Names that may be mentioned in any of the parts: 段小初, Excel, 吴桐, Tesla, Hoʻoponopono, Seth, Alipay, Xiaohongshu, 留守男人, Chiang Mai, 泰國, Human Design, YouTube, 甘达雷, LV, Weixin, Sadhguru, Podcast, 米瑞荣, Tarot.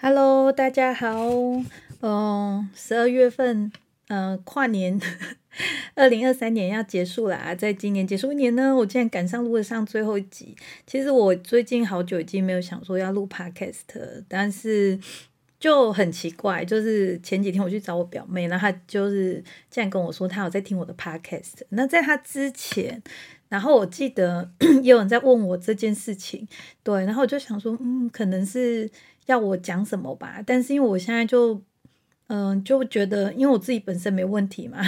Hello， 大家好。12月份，跨年，2023年要结束啦。在今年结束一年呢，我竟然赶上录得上最后一集。其实我最近好久已经没有想说要录 podcast， 但是就很奇怪，就是前几天我去找我表妹，然后她就是竟然跟我说她有在听我的 podcast。那在她之前，然后我记得也有人在问我这件事情，对，然后我就想说，可能是要我讲什么吧，但是因为我现在就觉得，因为我自己本身没问题嘛，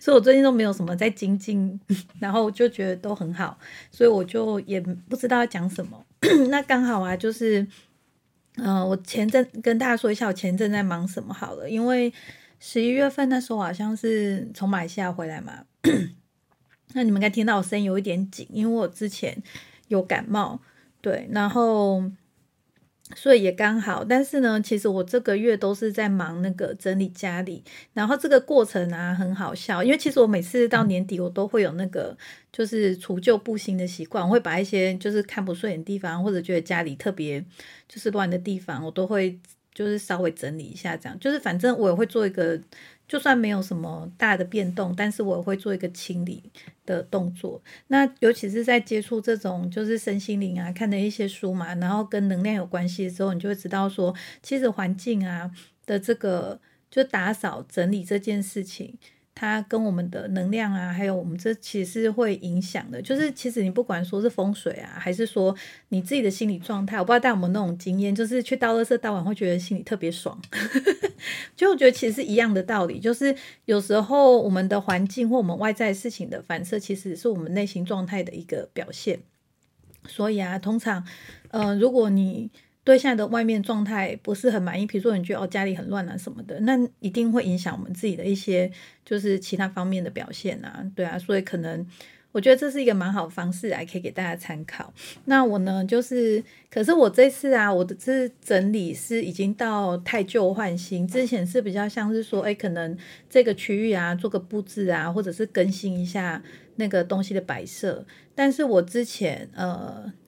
所以我最近都没有什么在精进，然后就觉得都很好，所以我就也不知道要讲什么。那刚好啊，就是，我前阵跟大家说一下，我前阵在忙什么好了，因为11月份那时候好像是从马来西亚回来嘛。那你们应该听到我声音有一点紧，因为我之前有感冒，对，然后所以也刚好，但是呢，其实我这个月都是在忙那个整理家里，然后这个过程啊很好笑，因为其实我每次到年底我都会有那个就是除旧布新的习惯，我会把一些就是看不顺眼的地方或者觉得家里特别就是乱的地方，我都会就是稍微整理一下，这样就是反正我也会做一个。就算没有什么大的变动，但是我会做一个清理的动作。那尤其是在接触这种就是身心灵啊，看的一些书嘛，然后跟能量有关系的时候，你就会知道说，其实环境啊的这个就打扫整理这件事情，它跟我们的能量啊，还有我们这其实是会影响的。就是其实你不管说是风水啊，还是说你自己的心理状态，我不知道大家有没有那种经验，就是去倒垃圾倒完会觉得心里特别爽。就我觉得其实是一样的道理，就是有时候我们的环境或我们外在事情的反射，其实是我们内心状态的一个表现。所以啊，通常，如果你对现在的外面状态不是很满意，比如说你觉得家里很乱啊什么的，那一定会影响我们自己的一些就是其他方面的表现啊，对啊，所以可能我觉得这是一个蛮好的方式，还可以给大家参考。那我呢，就是可是我这次啊，我的这整理是已经到汰旧换新，之前是比较像是说，可能这个区域啊做个布置啊，或者是更新一下那个东西的摆设。但是我之前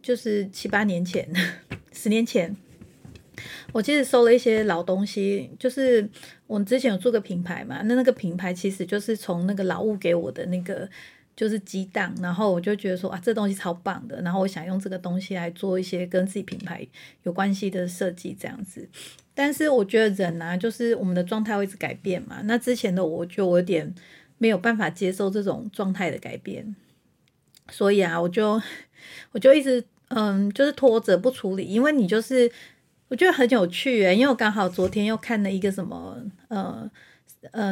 就是7、8年前。10年前，我其实收了一些老东西，就是我之前有做个品牌嘛，那个品牌其实就是从那个老物给我的那个就是激荡，然后我就觉得说啊，这东西超棒的，然后我想用这个东西来做一些跟自己品牌有关系的设计这样子。但是我觉得人啊，就是我们的状态会一直改变嘛，那之前的我觉得我有点没有办法接受这种状态的改变，所以啊，我就一直。就是拖着不处理，因为你就是我觉得很有趣耶，因为我刚好昨天又看了一个什么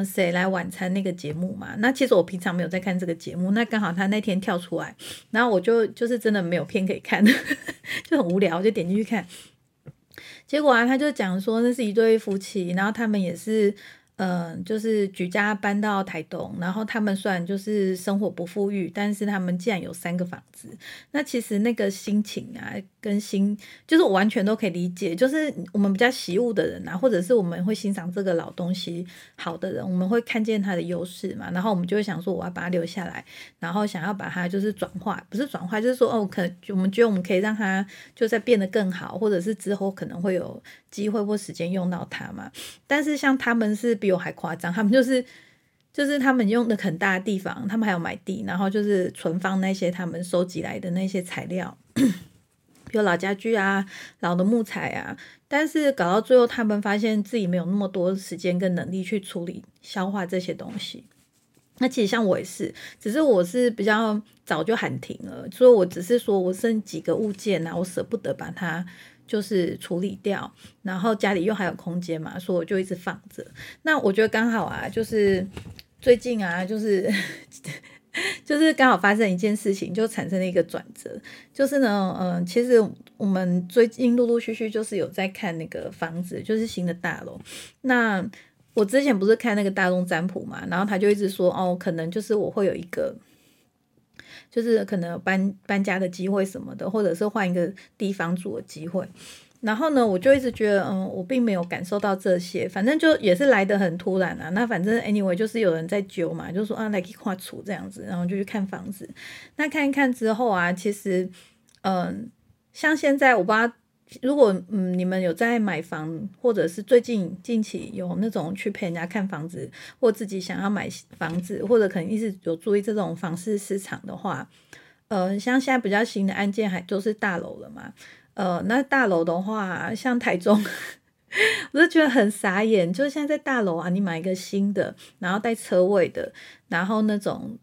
谁来晚餐那个节目嘛，那其实我平常没有在看这个节目，那刚好他那天跳出来，然后我就是真的没有片可以看，就很无聊，就点进去看，结果啊他就讲说那是一对夫妻，然后他们也是。就是举家搬到台东，然后他们虽然就是生活不富裕，但是他们竟然有3个房子，那其实那个心情啊跟心就是我完全都可以理解，就是我们比较习物的人啊，或者是我们会欣赏这个老东西好的人，我们会看见它的优势嘛，然后我们就会想说我要把它留下来，然后想要把它就是转化，不是转化就是说可能我们觉得我们可以让它就再变得更好，或者是之后可能会有机会或时间用到它嘛。但是像他们是比我还夸张，他们就是他们用的很大的地方，他们还有买地，然后就是存放那些他们收集来的那些材料，比如老家具啊、老的木材啊，但是搞到最后，他们发现自己没有那么多时间跟能力去处理、消化这些东西。那其实像我也是，只是我是比较早就喊停了，所以我只是说我剩几个物件啊，我舍不得把它。就是处理掉，然后家里又还有空间嘛，所以我就一直放着。那我觉得刚好啊，就是最近啊，就是刚好发生一件事情，就产生了一个转折。就是呢，其实我们最近陆陆续续就是有在看那个房子，就是新的大楼。那我之前不是看那个大众占卜嘛，然后他就一直说可能就是我会有一个。就是可能搬家的机会什么的，或者是换一个地方住的机会。然后呢，我就一直觉得，我并没有感受到这些，反正就也是来得很突然啊。那反正 anyway 就是有人在揪嘛，就说啊来去看厝这样子，然后就去看房子。那看一看之后啊，其实像现在我不知道如果你们有在买房，或者是最近近期有那种去陪人家看房子，或自己想要买房子，或者可能一直有注意这种房市场的话，像现在比较新的案件还就是大楼了嘛，那大楼的话，像台中我就觉得很傻眼，就是现在在大楼啊，你买一个新的，然后带车位的，然后那种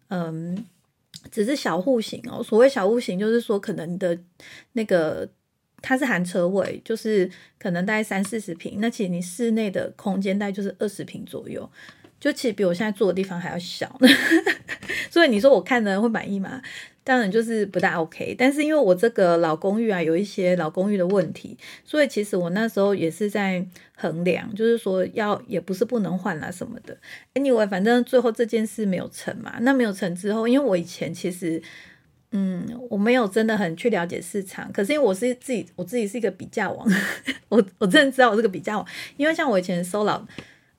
只是小户型哦。所谓小户型就是说可能你的那个它是含车位，就是可能大概30-40平，那其实你室内的空间大概就是20平左右，就其实比我现在住的地方还要小所以你说我看的人会满意吗？当然就是不大 OK。 但是因为我这个老公寓啊有一些老公寓的问题，所以其实我那时候也是在衡量，就是说也不是不能换啦什么的。 anyway 反正最后这件事没有成嘛。那没有成之后，因为我以前其实我没有真的很去了解市场，可是因为我自己是一个比价王我真的知道我是个比价王。因为像我以前收老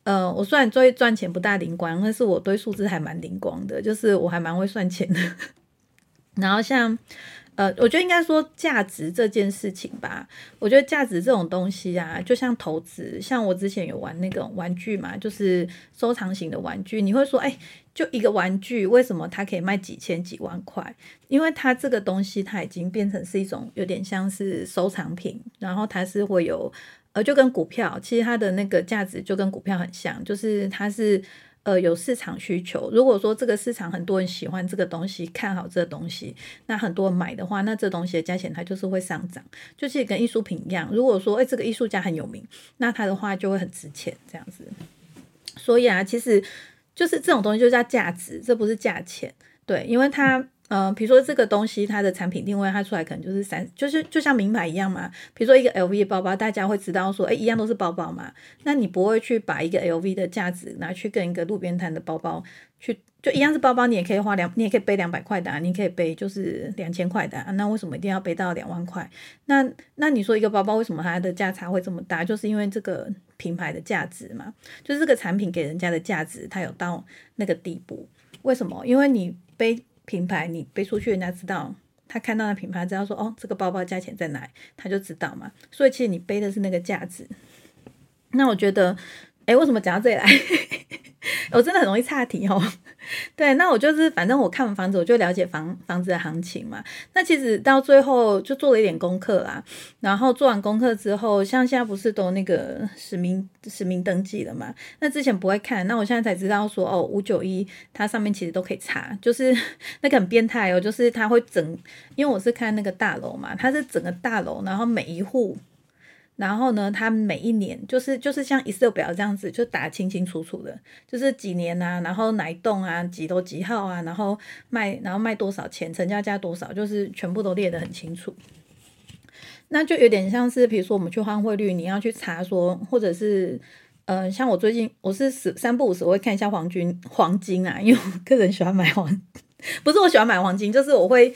我虽然对赚钱不大灵光，但是我对数字还蛮灵光的，就是我还蛮会算钱的然后像我觉得应该说价值这件事情吧，我觉得价值这种东西啊，就像投资，像我之前有玩那种玩具嘛，就是收藏型的玩具，你会说就一个玩具为什么它可以卖几千几万块？因为它这个东西它已经变成是一种有点像是收藏品，然后它是会有就跟股票，其实它的那个价值就跟股票很像，就是它是有市场需求。如果说这个市场很多人喜欢这个东西，看好这个东西，那很多人买的话，那这东西的价钱它就是会上涨，就是跟艺术品一样。如果说这个艺术家很有名，那他的话就会很值钱这样子。所以啊，其实就是这种东西就叫价值，这不是价钱。对，因为它比如说这个东西它的产品定位，它出来可能就是就像名牌一样嘛。比如说一个 LV 包包，大家会知道说一样都是包包嘛，那你不会去把一个 LV 的价值拿去跟一个路边摊的包包去，就一样是包包，你也可以你也可以背200块的啊，你可以背就是2000块的啊，那为什么一定要背到2万块？那你说一个包包为什么它的价差会这么大？就是因为这个品牌的价值嘛，就是这个产品给人家的价值它有到那个地步。为什么？因为你背品牌，你背出去，人家知道，他看到那品牌知道说这个包包价钱在哪里，他就知道嘛。所以其实你背的是那个价值。那我觉得为什么讲到这里来我真的很容易岔题对，那我就是反正我看完房子，我就了解房子的行情嘛。那其实到最后就做了一点功课啦，然后做完功课之后，像现在不是都那个实名登记了嘛，那之前不会看，那我现在才知道说591它上面其实都可以查，就是那个很变态就是它会因为我是看那个大楼嘛，它是整个大楼，然后每一户，然后呢他每一年就是像Excel表这样子就打清清楚楚的，就是几年啊，然后哪一栋啊，几楼几号啊，然后卖多少钱，成交价多少，就是全部都列得很清楚。那就有点像是比如说我们去换汇率，你要去查说，或者是像我最近我是3不5时我会看一下黄金啊，因为我个人喜欢买不是我喜欢买黄金，就是我会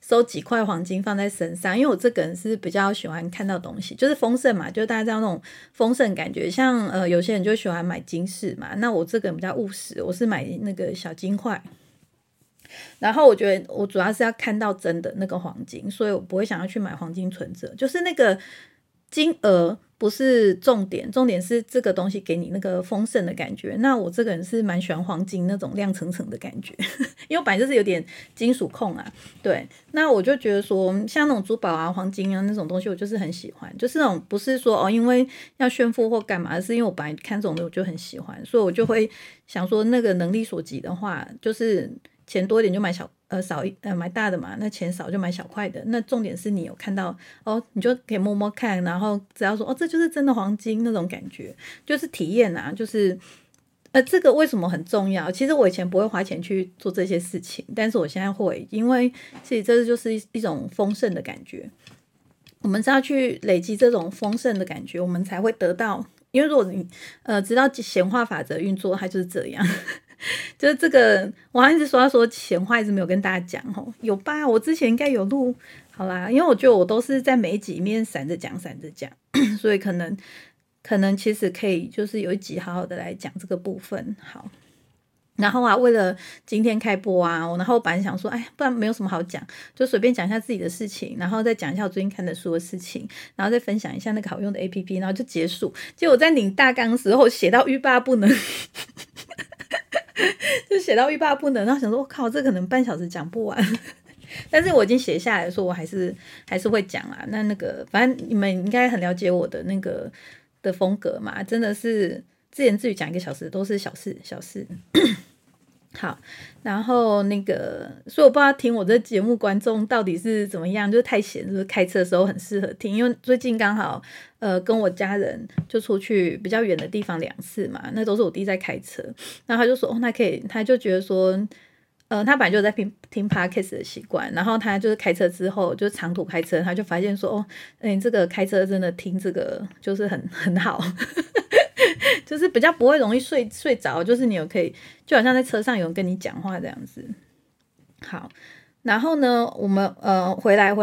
收几块黄金放在身上，因为我这个人是比较喜欢看到东西，就是丰盛嘛，就是大家知道那种丰盛感觉。像有些人就喜欢买金饰嘛，那我这个人比较务实，我是买那个小金块。然后我觉得我主要是要看到真的那个黄金，所以我不会想要去买黄金存折，就是那个金额不是重点，重点是这个东西给你那个丰盛的感觉。那我这个人是蛮喜欢黄金那种亮层层的感觉因为我本来就是有点金属控啊。对，那我就觉得说像那种珠宝啊、黄金啊那种东西，我就是很喜欢，就是那种不是说因为要炫富或干嘛，而是因为我本来看这种的我就很喜欢，所以我就会想说那个能力所及的话，就是钱多一点就买买大的嘛，那钱少就买小块的。那重点是你有看到你就可以摸摸看，然后只要说这就是真的黄金那种感觉，就是体验啊，就是这个为什么很重要？其实我以前不会花钱去做这些事情，但是我现在会，因为其实这就是一种丰盛的感觉。我们是要去累积这种丰盛的感觉，我们才会得到。因为如果你知道显化法则运作，它就是这样就是这个，我好像一直说闲话，一直没有跟大家讲有吧？我之前应该有录，好啦，因为我觉得我都是在每一集里面闪着讲所以可能其实可以就是有一集好好的来讲这个部分。好，然后啊，为了今天开播啊，我然后本来想说，哎，不然没有什么好讲，就随便讲一下自己的事情，然后再讲一下我最近看的书的事情，然后再分享一下那个好用的 APP， 然后就结束。结果在领大纲时候写到欲罢不能就写到欲罢不能，然后想说我靠，这可能半小时讲不完但是我已经写下来说我还是会讲啦。那个反正你们应该很了解我的那个的风格嘛，真的是自言自语讲一个小时都是小事好，然后那个，所以我不知道听我这节目观众到底是怎么样，就是太闲，就是开车的时候很适合听，因为最近刚好跟我家人就出去比较远的地方2次嘛，那都是我弟在开车，然后他就说哦，那可以，他就觉得说他本来就在听 podcast 的习惯，然后他就是开车之后，就是长途开车，他就发现说哦，这个开车真的听这个就是很好就是比较不会容易睡着，就是你有可以就好像在车上有人跟你讲话这样子。好，然后呢我们回来，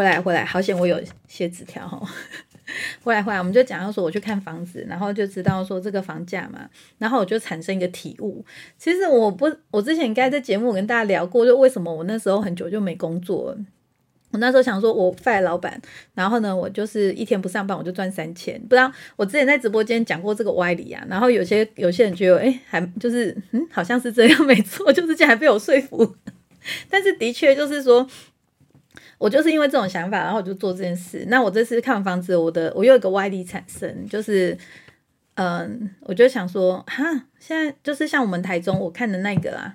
好险我有写纸条哦回来我们就讲到说我去看房子，然后就知道说这个房价嘛，然后我就产生一个体悟。其实我之前应该在节目跟大家聊过，就为什么我那时候很久就没工作了。我那时候想说我fire老板，然后呢我就是一天不上班我就赚3000，不知道我之前在直播间讲过这个歪理啊，然后有些人觉得还就是好像是这样没错，就是竟然被我说服但是的确就是说我就是因为这种想法，然后我就做这件事。那我这次看房子，我又有一个歪理产生，就是我就想说哈，现在就是像我们台中我看的那个啊，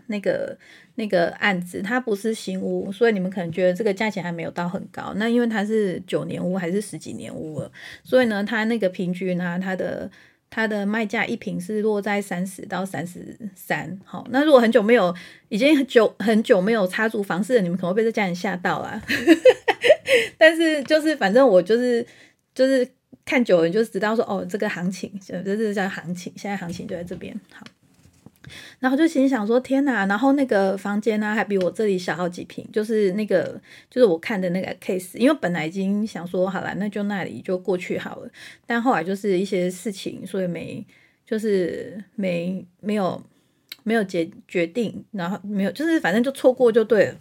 那个案子，它不是新屋，所以你们可能觉得这个价钱还没有到很高。那因为它是9年屋还是10几年屋了，所以呢，它那个平均啊，它的卖价一坪是落在30到33。好，那如果已经很久没有插足房市了，你们可能会被这家人吓到啦但是就是反正我就是看久了你就知道说哦，这个行情就是叫行情，现在行情就在这边。好，然后就心想说天哪，然后那个房间呢、还比我这里小好几坪，就是那个就是我看的那个 case， 因为本来已经想说好了，那就那里就过去好了，但后来就是一些事情，所以没有决定，然后没有就是反正就错过就对了。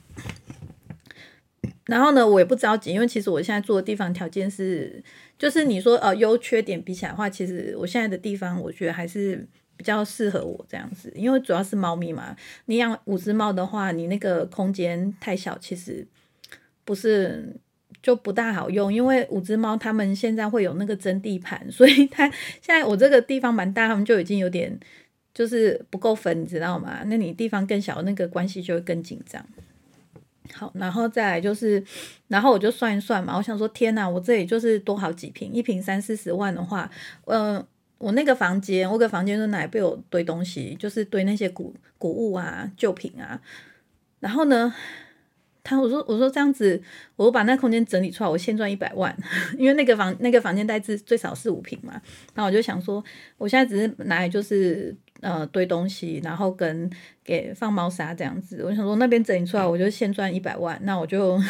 然后呢我也不着急，因为其实我现在住的地方条件是就是你说优缺点比起来的话，其实我现在的地方我觉得还是比较适合我这样子，因为主要是猫咪嘛，你养5只猫的话，你那个空间太小，其实就不大好用，因为5只猫它们现在会有那个争地盘，所以它现在我这个地方蛮大，它们就已经有点就是不够分，你知道吗？那你地方更小，那个关系就会更紧张。好，然后再来就是，然后我就算一算嘛，我想说天哪，我这里就是多好几坪，1坪30-40万的话，我那个房间，就哪里被我堆东西，就是堆那些古物啊、旧品啊。然后呢，我说这样子，我把那空间整理出来，我现赚100万，因为那个房间大概最少4-5坪嘛。然后我就想说，我现在只是拿来就是堆东西，然后跟给放猫砂这样子。我想说那边整理出来，我就现赚100万，那我就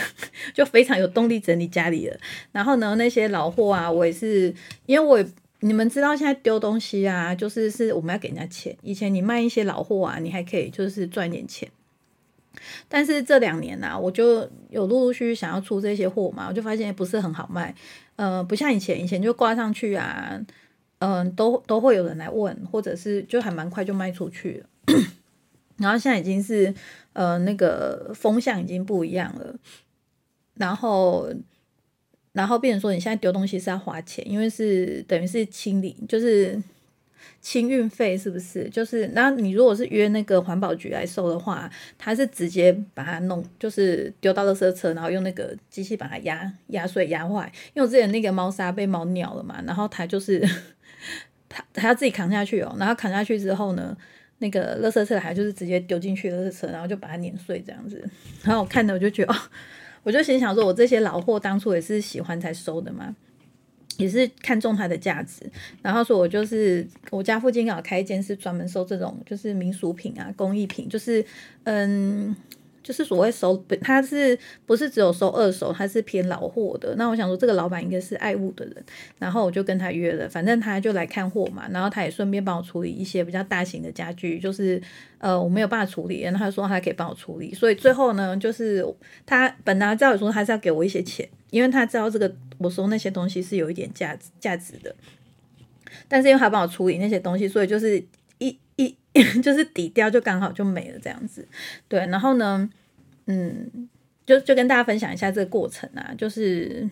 非常有动力整理家里了。然后呢，那些老货啊，我也是因为你们知道现在丢东西啊，就是我们要给人家钱。以前你卖一些老货啊，你还可以就是赚点钱。但是这2年啊，我就有陆陆续续想要出这些货嘛，我就发现不是很好卖。不像以前就挂上去啊，都会有人来问，或者是就还蛮快就卖出去了然后现在已经是那个风向已经不一样了，然后变成说你现在丢东西是要花钱，因为是等于是清理，就是清运费是不是？就是那你如果是约那个环保局来收的话，他是直接把它弄，就是丢到垃圾车，然后用那个机器把它压碎压坏。因为我之前那个猫砂被猫尿了嘛，然后它就是它要自己扛下去哦，然后扛下去之后呢，那个垃圾车还就是直接丢进去垃圾车，然后就把它碾碎这样子。然后我看的我就觉得哦。我就心想说我这些老货当初也是喜欢才收的嘛，也是看中它的价值，然后说我就是我家附近刚好开一间是专门收这种就是民俗品啊、工艺品，就是就是所谓收，他是不是只有收二手，他是偏老货的。那我想说这个老板应该是爱物的人，然后我就跟他约了，反正他就来看货嘛，然后他也顺便帮我处理一些比较大型的家具，就是我没有办法处理，然后他说他可以帮我处理，所以最后呢，就是他本来照理说他是要给我一些钱，因为他知道这个我收那些东西是有一点价值的，但是因为他帮我处理那些东西，所以就是就是底掉就刚好就没了这样子。对，然后呢就跟大家分享一下这个过程啊，就是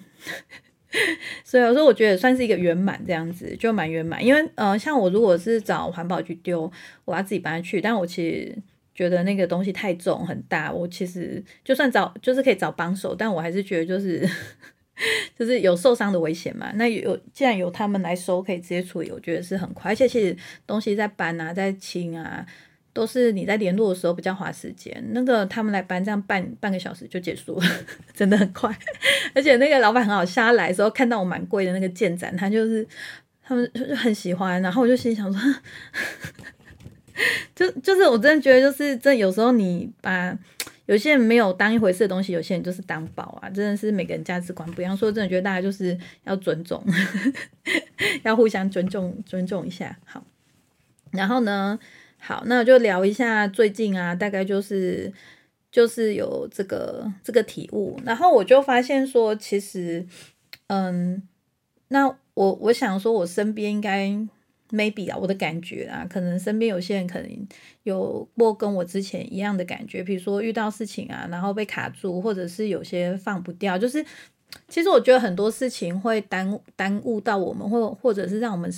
所以我说我觉得算是一个圆满这样子，就蛮圆满。因为像我如果是找环保局丢，我要自己搬去，但我其实觉得那个东西太重很大，我其实就算找就是可以找帮手，但我还是觉得就是有受伤的危险嘛，那既然有他们来收可以直接处理，我觉得是很快，而且其实东西在搬啊在清啊都是你在联络的时候比较花时间，那个他们来搬这样半个小时就结束了真的很快而且那个老板很好笑，他来的时候看到我蛮贵的那个建展，他们就很喜欢，然后我就心想说就是我真的觉得就是真的有时候你把有些人没有当一回事的东西，有些人就是当宝啊，真的是每个人价值观不一样，所以真的觉得大家就是要尊重要互相尊重一下。好，然后呢，好，那我就聊一下最近啊，大概就是有这个体悟，然后我就发现说其实那我想说我身边应该maybe 啊，我的感觉啊，可能身边有些人可能有过跟我之前一样的感觉，比如说遇到事情啊，然后被卡住，或者是有些放不掉，就是其实我觉得很多事情会耽误到我们，或者是让我们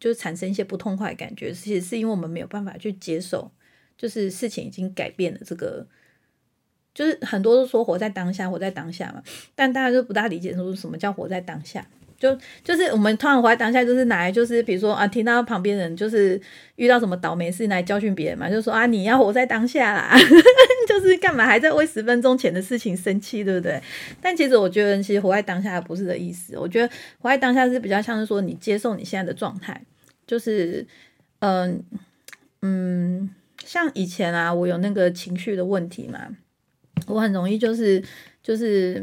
就是产生一些不痛快的感觉，其实是因为我们没有办法去接受，就是事情已经改变了这个。就是很多都说活在当下嘛，但大家就不大理解说什么叫活在当下。就是我们通常活在当下，就是拿来就是比如说啊，听到旁边人就是遇到什么倒霉事来教训别人嘛，就说啊你要活在当下啦就是干嘛还在为10分钟前的事情生气，对不对？但其实我觉得其实活在当下不是的意思，我觉得活在当下是比较像是说你接受你现在的状态，就是像以前啊，我有那个情绪的问题嘛，我很容易就是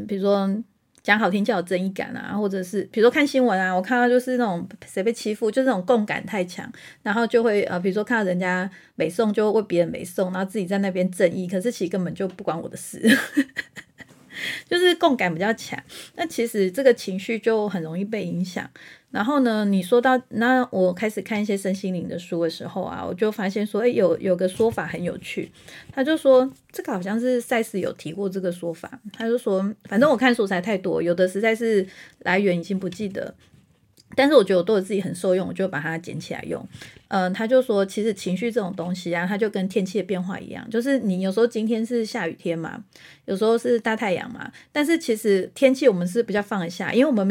比如说。讲好听叫有正义感啊，或者是比如说看新闻啊，我看到就是那种谁被欺负，就是那种共感太强，然后就会比如说看到人家美送就为别人美送，然后自己在那边正义，可是其实根本就不关我的事就是共感比较强，那其实这个情绪就很容易被影响。然后呢，你说到那我开始看一些身心灵的书的时候啊，我就发现说有个说法很有趣，他就说这个好像是赛斯有提过这个说法，他就说反正我看素材太多，有的实在是来源已经不记得，但是我觉得我对我自己很受用，我就把它捡起来用。他就说其实情绪这种东西啊，它就跟天气的变化一样，就是你有时候今天是下雨天嘛，有时候是大太阳嘛，但是其实天气我们是比较放得下，因为我们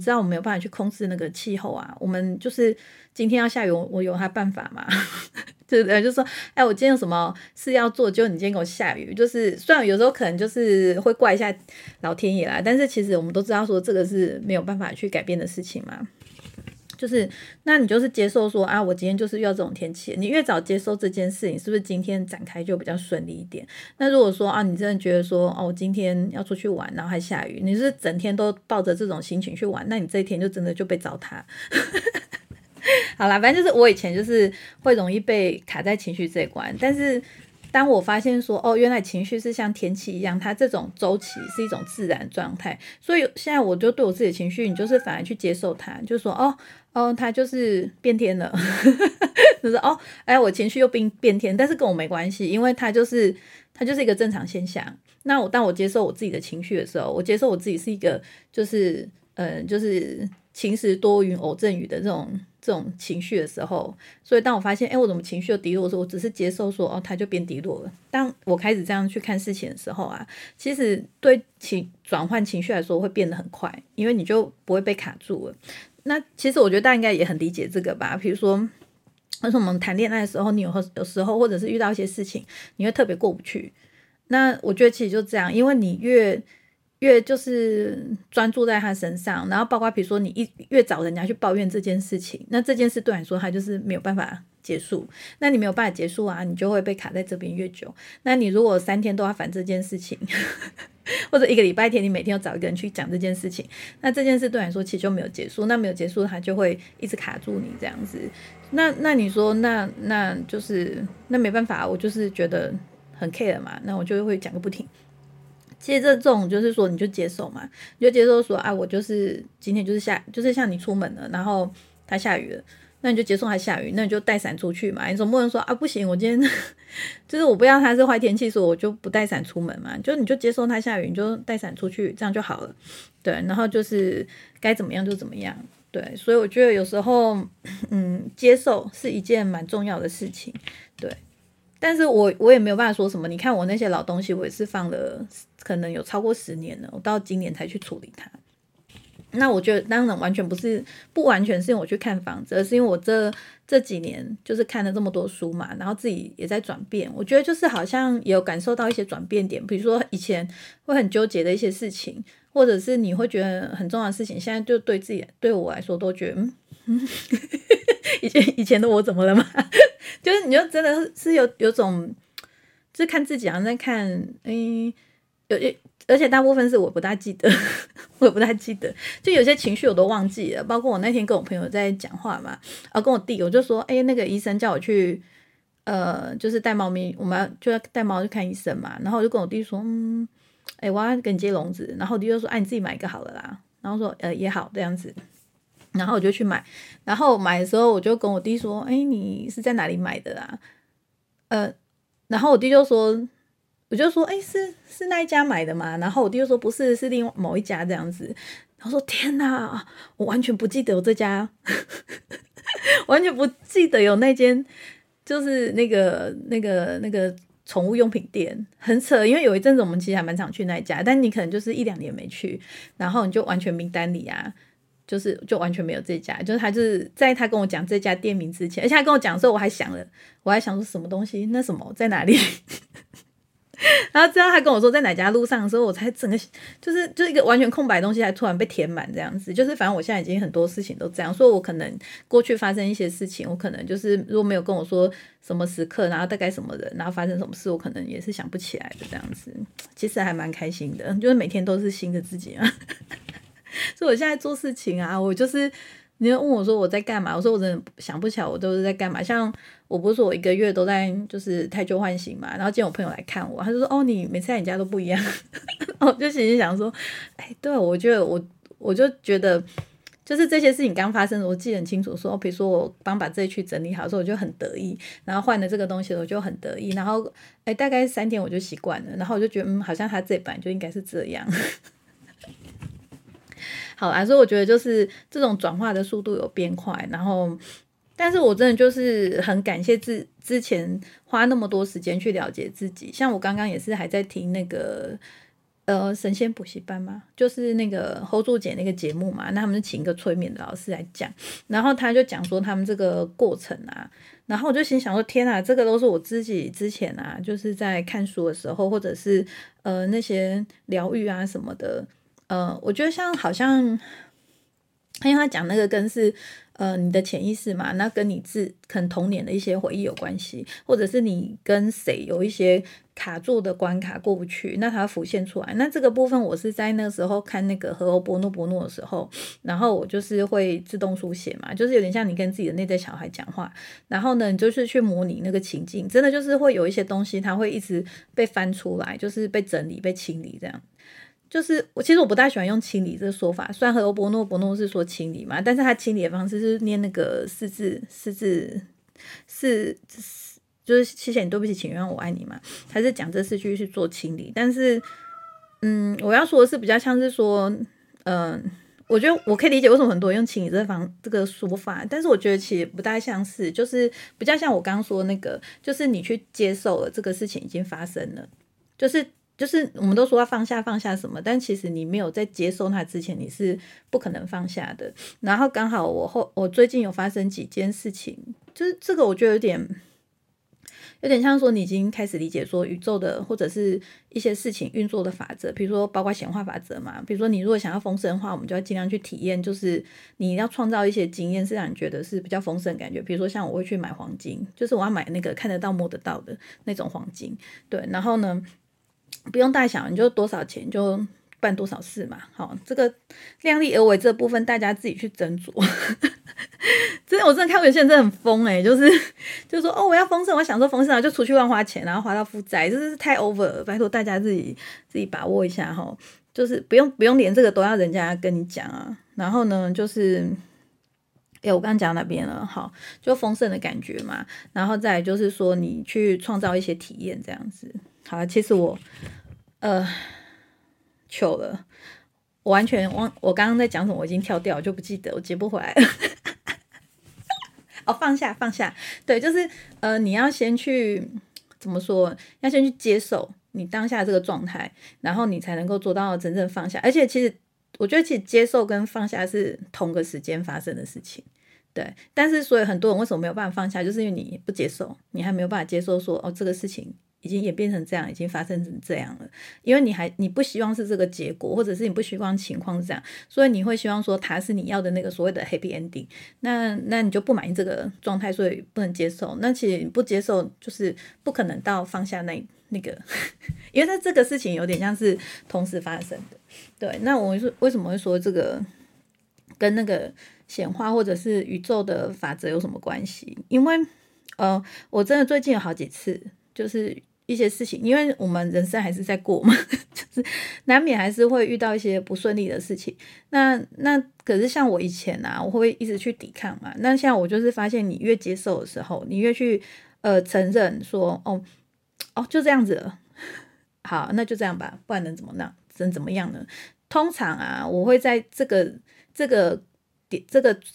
知道我们没有办法去控制那个气候啊，我们就是今天要下雨，我有他办法嘛对不对？就说哎，我今天有什么事要做，就你今天给我下雨，就是虽然有时候可能就是会怪一下老天爷啦，但是其实我们都知道说这个是没有办法去改变的事情嘛，就是那你就是接受说啊，我今天就是遇到这种天气，你越早接受这件事情，是不是今天展开就比较顺利一点？那如果说啊，你真的觉得说哦，我今天要出去玩，然后还下雨，你是整天都抱着这种心情去玩，那你这一天就真的就被糟蹋好啦，反正就是我以前就是会容易被卡在情绪这一关，但是当我发现说哦，原来情绪是像天气一样，它这种周期是一种自然状态，所以现在我就对我自己的情绪，你就是反而去接受它，就说哦，它就是变天了就是哦，哎，我情绪又变天，但是跟我没关系，因为它就是一个正常现象。那我当我接受我自己的情绪的时候，我接受我自己是一个就是晴时多云偶阵雨的这种情绪的时候，所以当我发现我怎么情绪又低落的时候，我只是接受说它就变低落了。当我开始这样去看事情的时候啊，其实对转换情绪来说会变得很快，因为你就不会被卡住了。那其实我觉得大家应该也很理解这个吧，比如说为什么我们谈恋爱的时候，你有时候或者是遇到一些事情，你会特别过不去，那我觉得其实就这样，因为你越越就是专注在他身上，然后包括比如说你越找人家去抱怨这件事情，那这件事对你说他就是没有办法结束，那你没有办法结束啊，你就会被卡在这边越久。那你如果3天都要烦这件事情或者1个礼拜天你每天要找一个人去讲这件事情，那这件事对你说其实就没有结束，那没有结束它就会一直卡住你这样子。那你说那就是那没办法，我就是觉得很 care 嘛，那我就会讲个不停。其实这种就是说你就接受嘛，你就接受说啊，我就是今天就是像你出门了，然后它下雨了，那你就接受它下雨，那你就带伞出去嘛。你总不能说啊不行，我今天就是我不要它是坏天气，所以我就不带伞出门嘛。就你就接受它下雨，你就带伞出去，这样就好了。对，然后就是该怎么样就怎么样。对，所以我觉得有时候接受是一件蛮重要的事情。对，但是我也没有办法说什么。你看我那些老东西，我也是放了可能有超过10年了，我到今年才去处理它。那我觉得当然完全不完全是因为我去看房子，而是因为我这几年就是看了这么多书嘛，然后自己也在转变。我觉得就是好像也有感受到一些转变点，比如说以前会很纠结的一些事情，或者是你会觉得很重要的事情，现在就对自己对我来说都觉得以前的我怎么了嘛就是你就真的是有种就是看自己好像在看而且大部分是我不大记得我不大记得，就有些情绪我都忘记了。包括我那天跟我朋友在讲话嘛，跟我弟，我就说那个医生叫我去就是带猫咪，我们就要带猫去看医生嘛，然后我就跟我弟说我要跟你接笼子，然后我弟就说你自己买一个好了啦，然后说也好这样子，然后我就去买。然后买的时候我就跟我弟说你是在哪里买的啊？然后我弟就说，我就说是那一家买的嘛，然后我弟就说不是，是另外某一家这样子。然后说天哪，我完全不记得有这家完全不记得有那间就是那个宠物用品店，很扯。因为有一阵子我们其实还蛮常去那一家，但你可能就是1-2年没去，然后你就完全名单里啊就是就完全没有这家。就是他就是在他跟我讲这家店名之前，而且他跟我讲的时候我还想说什么东西那什么在哪里然后直到他跟我说在哪家路上的时候，我才整个就是一个完全空白的东西才突然被填满这样子。就是反正我现在已经很多事情都这样，所以我可能过去发生一些事情，我可能就是如果没有跟我说什么时刻，然后大概什么人，然后发生什么事，我可能也是想不起来的这样子。其实还蛮开心的，就是每天都是新的自己啊所以我现在做事情啊，我就是你就问我说我在干嘛，我说我真的想不起来我都是在干嘛。像我不是说我1个月都在就是汰旧换新嘛，然后今天我朋友来看我，他就说你每次来你家都不一样我就心里想说对，我觉得我就觉得就是这些事情刚发生的我记得很清楚，说比如说我帮把这一区整理好的时候我就很得意，然后换了这个东西我就很得意，然后大概3天我就习惯了，然后我就觉得好像他这版就应该是这样好啦，所以我觉得就是这种转化的速度有变快，然后但是我真的就是很感谢之前花那么多时间去了解自己。像我刚刚也是还在听那个神仙补习班嘛，就是那个侯柱姐那个节目嘛，那他们是请一个催眠的老师来讲，然后他就讲说他们这个过程啊，然后我就心想说天啊，这个都是我自己之前啊就是在看书的时候，或者是那些疗愈啊什么的。我觉得像好像因为他讲那个跟是你的潜意识嘛，那跟你可能童年的一些回忆有关系，或者是你跟谁有一些卡住的关卡过不去，那它浮现出来。那这个部分我是在那个时候看那个荷欧伯诺的时候，然后我就是会自动书写嘛，就是有点像你跟自己的内在小孩讲话，然后呢你就是去模拟那个情境，真的就是会有一些东西它会一直被翻出来，就是被整理被清理这样。就是其实我不大喜欢用清理这个说法，虽然和伯诺是说清理嘛，但是他清理的方式是念那个四字就是谢谢你对不起请让我爱你嘛，他是讲这4句去做清理。但是我要说的是比较像是说我觉得我可以理解为什么很多人用清理这个说法，但是我觉得其实不大像是，就是比较像我刚刚说那个，就是你去接受了这个事情已经发生了，就是我们都说要放下什么，但其实你没有在接受它之前你是不可能放下的。然后刚好我最近有发生几件事情，就是这个我觉得有点有点像说你已经开始理解说宇宙的或者是一些事情运作的法则，比如说包括显化法则嘛，比如说你如果想要丰盛的话，我们就要尽量去体验，就是你要创造一些经验是让你觉得是比较丰盛的感觉，比如说像我会去买黄金，就是我要买那个看得到摸得到的那种黄金，对，然后呢不用大想，你就多少钱就办多少事嘛，好，这个量力而为这部分大家自己去斟酌。真的，我真的看过有些人真的很疯欸，就是说哦，我要丰盛，我想说丰盛啊，就出去乱花钱，然后花到负债，这是太 over 了，拜托大家自己把握一下哈，就是不用连这个都要人家跟你讲啊。然后呢，就是我刚刚讲那边了，好，就丰盛的感觉嘛，然后再来就是说你去创造一些体验这样子。好了，其实我糗了，我完全忘我刚刚在讲什么，我已经跳掉，我就不记得，我接不回来了。哦，放下，对，就是你要先去怎么说？要先去接受你当下这个状态，然后你才能够做到真正放下。而且其实我觉得，其实接受跟放下是同个时间发生的事情，对。但是所以很多人为什么没有办法放下，就是因为你不接受，你还没有办法接受说哦，这个事情已经演变成这样，已经发生成这样了，因为你不希望是这个结果，或者是你不希望情况是这样，所以你会希望说它是你要的那个所谓的 happy ending， 那你就不满意这个状态，所以不能接受。那其实不接受就是不可能到放下那个因为它这个事情有点像是同时发生的，对。那我为什么会说这个跟那个显化或者是宇宙的法则有什么关系？因为我真的最近有好几次就是一些事情，因为我们人生还是在过嘛，就是难免还是会遇到一些不顺利的事情。那可是像我以前啊，我会一直去抵抗嘛。那像我就是发现，你越接受的时候，你越去承认说，哦就这样子了，好，那就这样吧，不然能怎么样呢？通常啊，我会在这个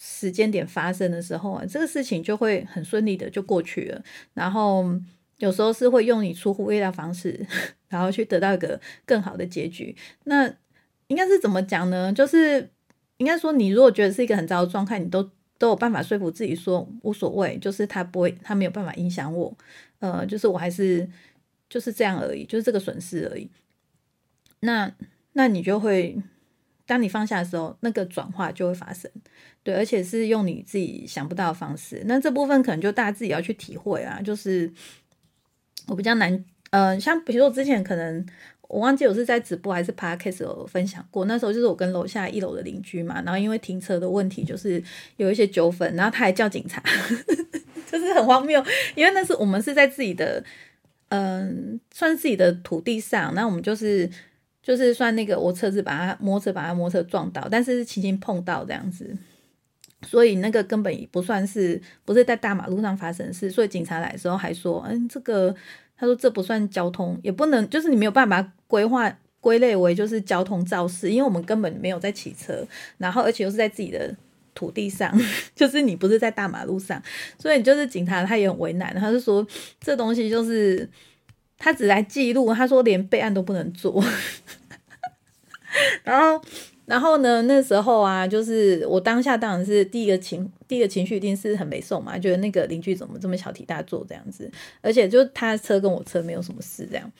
时间点发生的时候啊，这个事情就会很顺利的就过去了，然后。有时候是会用你出乎意料的方式，然后去得到一个更好的结局。那应该是怎么讲呢？就是应该说，你如果觉得是一个很糟的状态，你都有办法说服自己说无所谓，就是他没有办法影响我，就是我还是就是这样而已，就是这个损失而已。那你就会，当你放下的时候，那个转化就会发生，对，而且是用你自己想不到的方式。那这部分可能就大家自己要去体会啊，就是。我比较难，像比如说我之前可能我忘记我是在直播还是 podcast 有分享过，那时候就是我跟楼下一楼的邻居嘛，然后因为停车的问题就是有一些纠纷，然后他还叫警察，就是很荒谬，因为那是我们是在自己的，算自己的土地上，那我们就是算那个我车子把他摩车撞到，但是轻轻碰到这样子。所以那个根本也不是在大马路上发生的事，所以警察来的时候还说，这个他说这不算交通，也不能就是你没有办法归类为就是交通肇事，因为我们根本没有在骑车，然后而且又是在自己的土地上，就是你不是在大马路上，所以就是警察他也很为难，他就说这东西就是他只来记录，他说连备案都不能做，然后呢？那时候啊，就是我当下当然是第一个情绪一定是很没受嘛，觉得那个邻居怎么这么小题大做这样子，而且就他车跟我车没有什么事这样，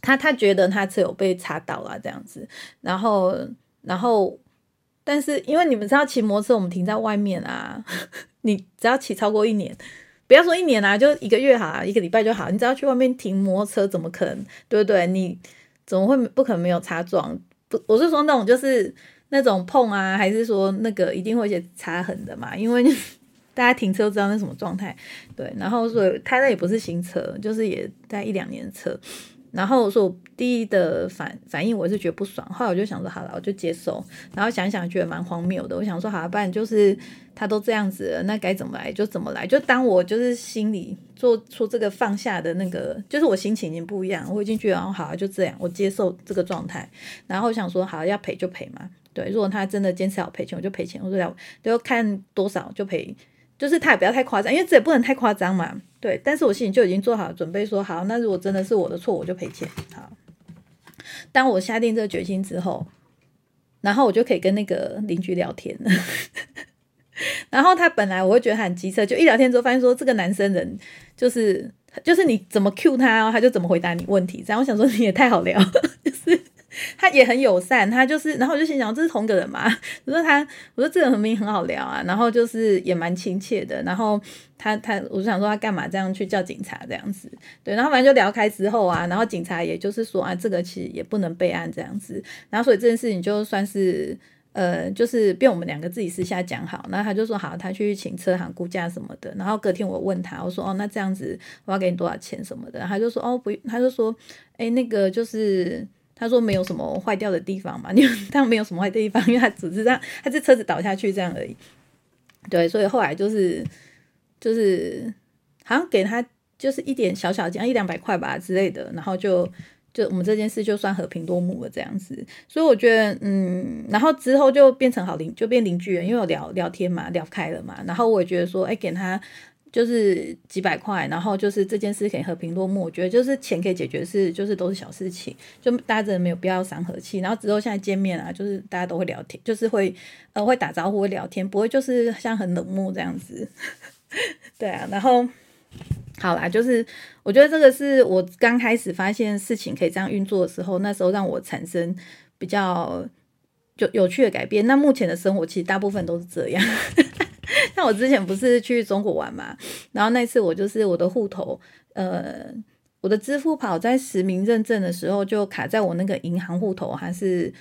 他觉得他车有被擦到啦这样子，然后但是因为你们知道骑摩托车我们停在外面啊，你只要骑超过1年。不要说1年啊，就1个月好啊，1个礼拜就好，你只要去外面停摩托车，怎么可能对不对？你怎么会不可能没有擦撞？不，我是说那种就是那种碰啊，还是说那个一定会有些擦痕的嘛？因为大家停车都知道那什么状态，对。然后所以他那也不是新车，就是也大概1-2年的车。然后说我第一的反应我是觉得不爽，后来我就想说好了，我就接受。然后想一想觉得蛮荒谬的，我想说好了，不然就是他都这样子了，那该怎么来就怎么来。就当我就是心里做出这个放下的那个，就是我心情已经不一样，我已经觉得哦好了，就这样，我接受这个状态。然后我想说好了，要赔就赔嘛，对，如果他真的坚持要赔钱，我就赔钱，我就看多少就赔。就是他也不要太夸张，因为这也不能太夸张嘛，对。但是我心里就已经做好准备说，好，那如果真的是我的错，我就赔钱。好，当我下定这个决心之后，然后我就可以跟那个邻居聊天了。然后他本来我会觉得他很机车，就一聊天之后发现说，这个男生人就是就是你怎么 cue 他，他就怎么回答你问题。这样我想说你也太好聊，就是他也很友善，他就是，然后我就心想这是同一个人嘛，我说这个人很好聊啊，然后就是也蛮亲切的，然后他我就想说他干嘛这样去叫警察这样子，对，然后反正就聊开之后啊，然后警察也就是说啊这个其实也不能备案这样子，然后所以这件事情就算是。就是变我们两个自己私下讲好，然后他就说好，他去请车行估价什么的，然后隔天我问他，我说哦，那这样子我要给你多少钱什么的，他就说哦不，他就说那个就是他说没有什么坏掉的地方嘛，因为他没有什么坏的地方，因为他只是让他这车子倒下去这样而已，对，所以后来就是好像给他就是一点小小奖100-200块吧之类的，然后就我们这件事就算和平落幕了这样子，所以我觉得然后之后就变成就变邻居人，因为我聊天嘛，聊开了嘛，然后我也觉得说给他就是几百块，然后就是这件事可以和平落幕，我觉得就是钱可以解决事，就是都是小事情，就大家真的没有必要伤和气。然后之后现在见面啊，就是大家都会聊天，就是会打招呼，会聊天，不会就是像很冷漠这样子对啊，然后好啦，就是我觉得这个是我刚开始发现事情可以这样运作的时候，那时候让我产生比较就有趣的改变。那目前的生活其实大部分都是这样那我之前不是去中国玩嘛，然后那次我就是我的户头我的支付宝在实名认证的时候就卡在我那个银行户头，还是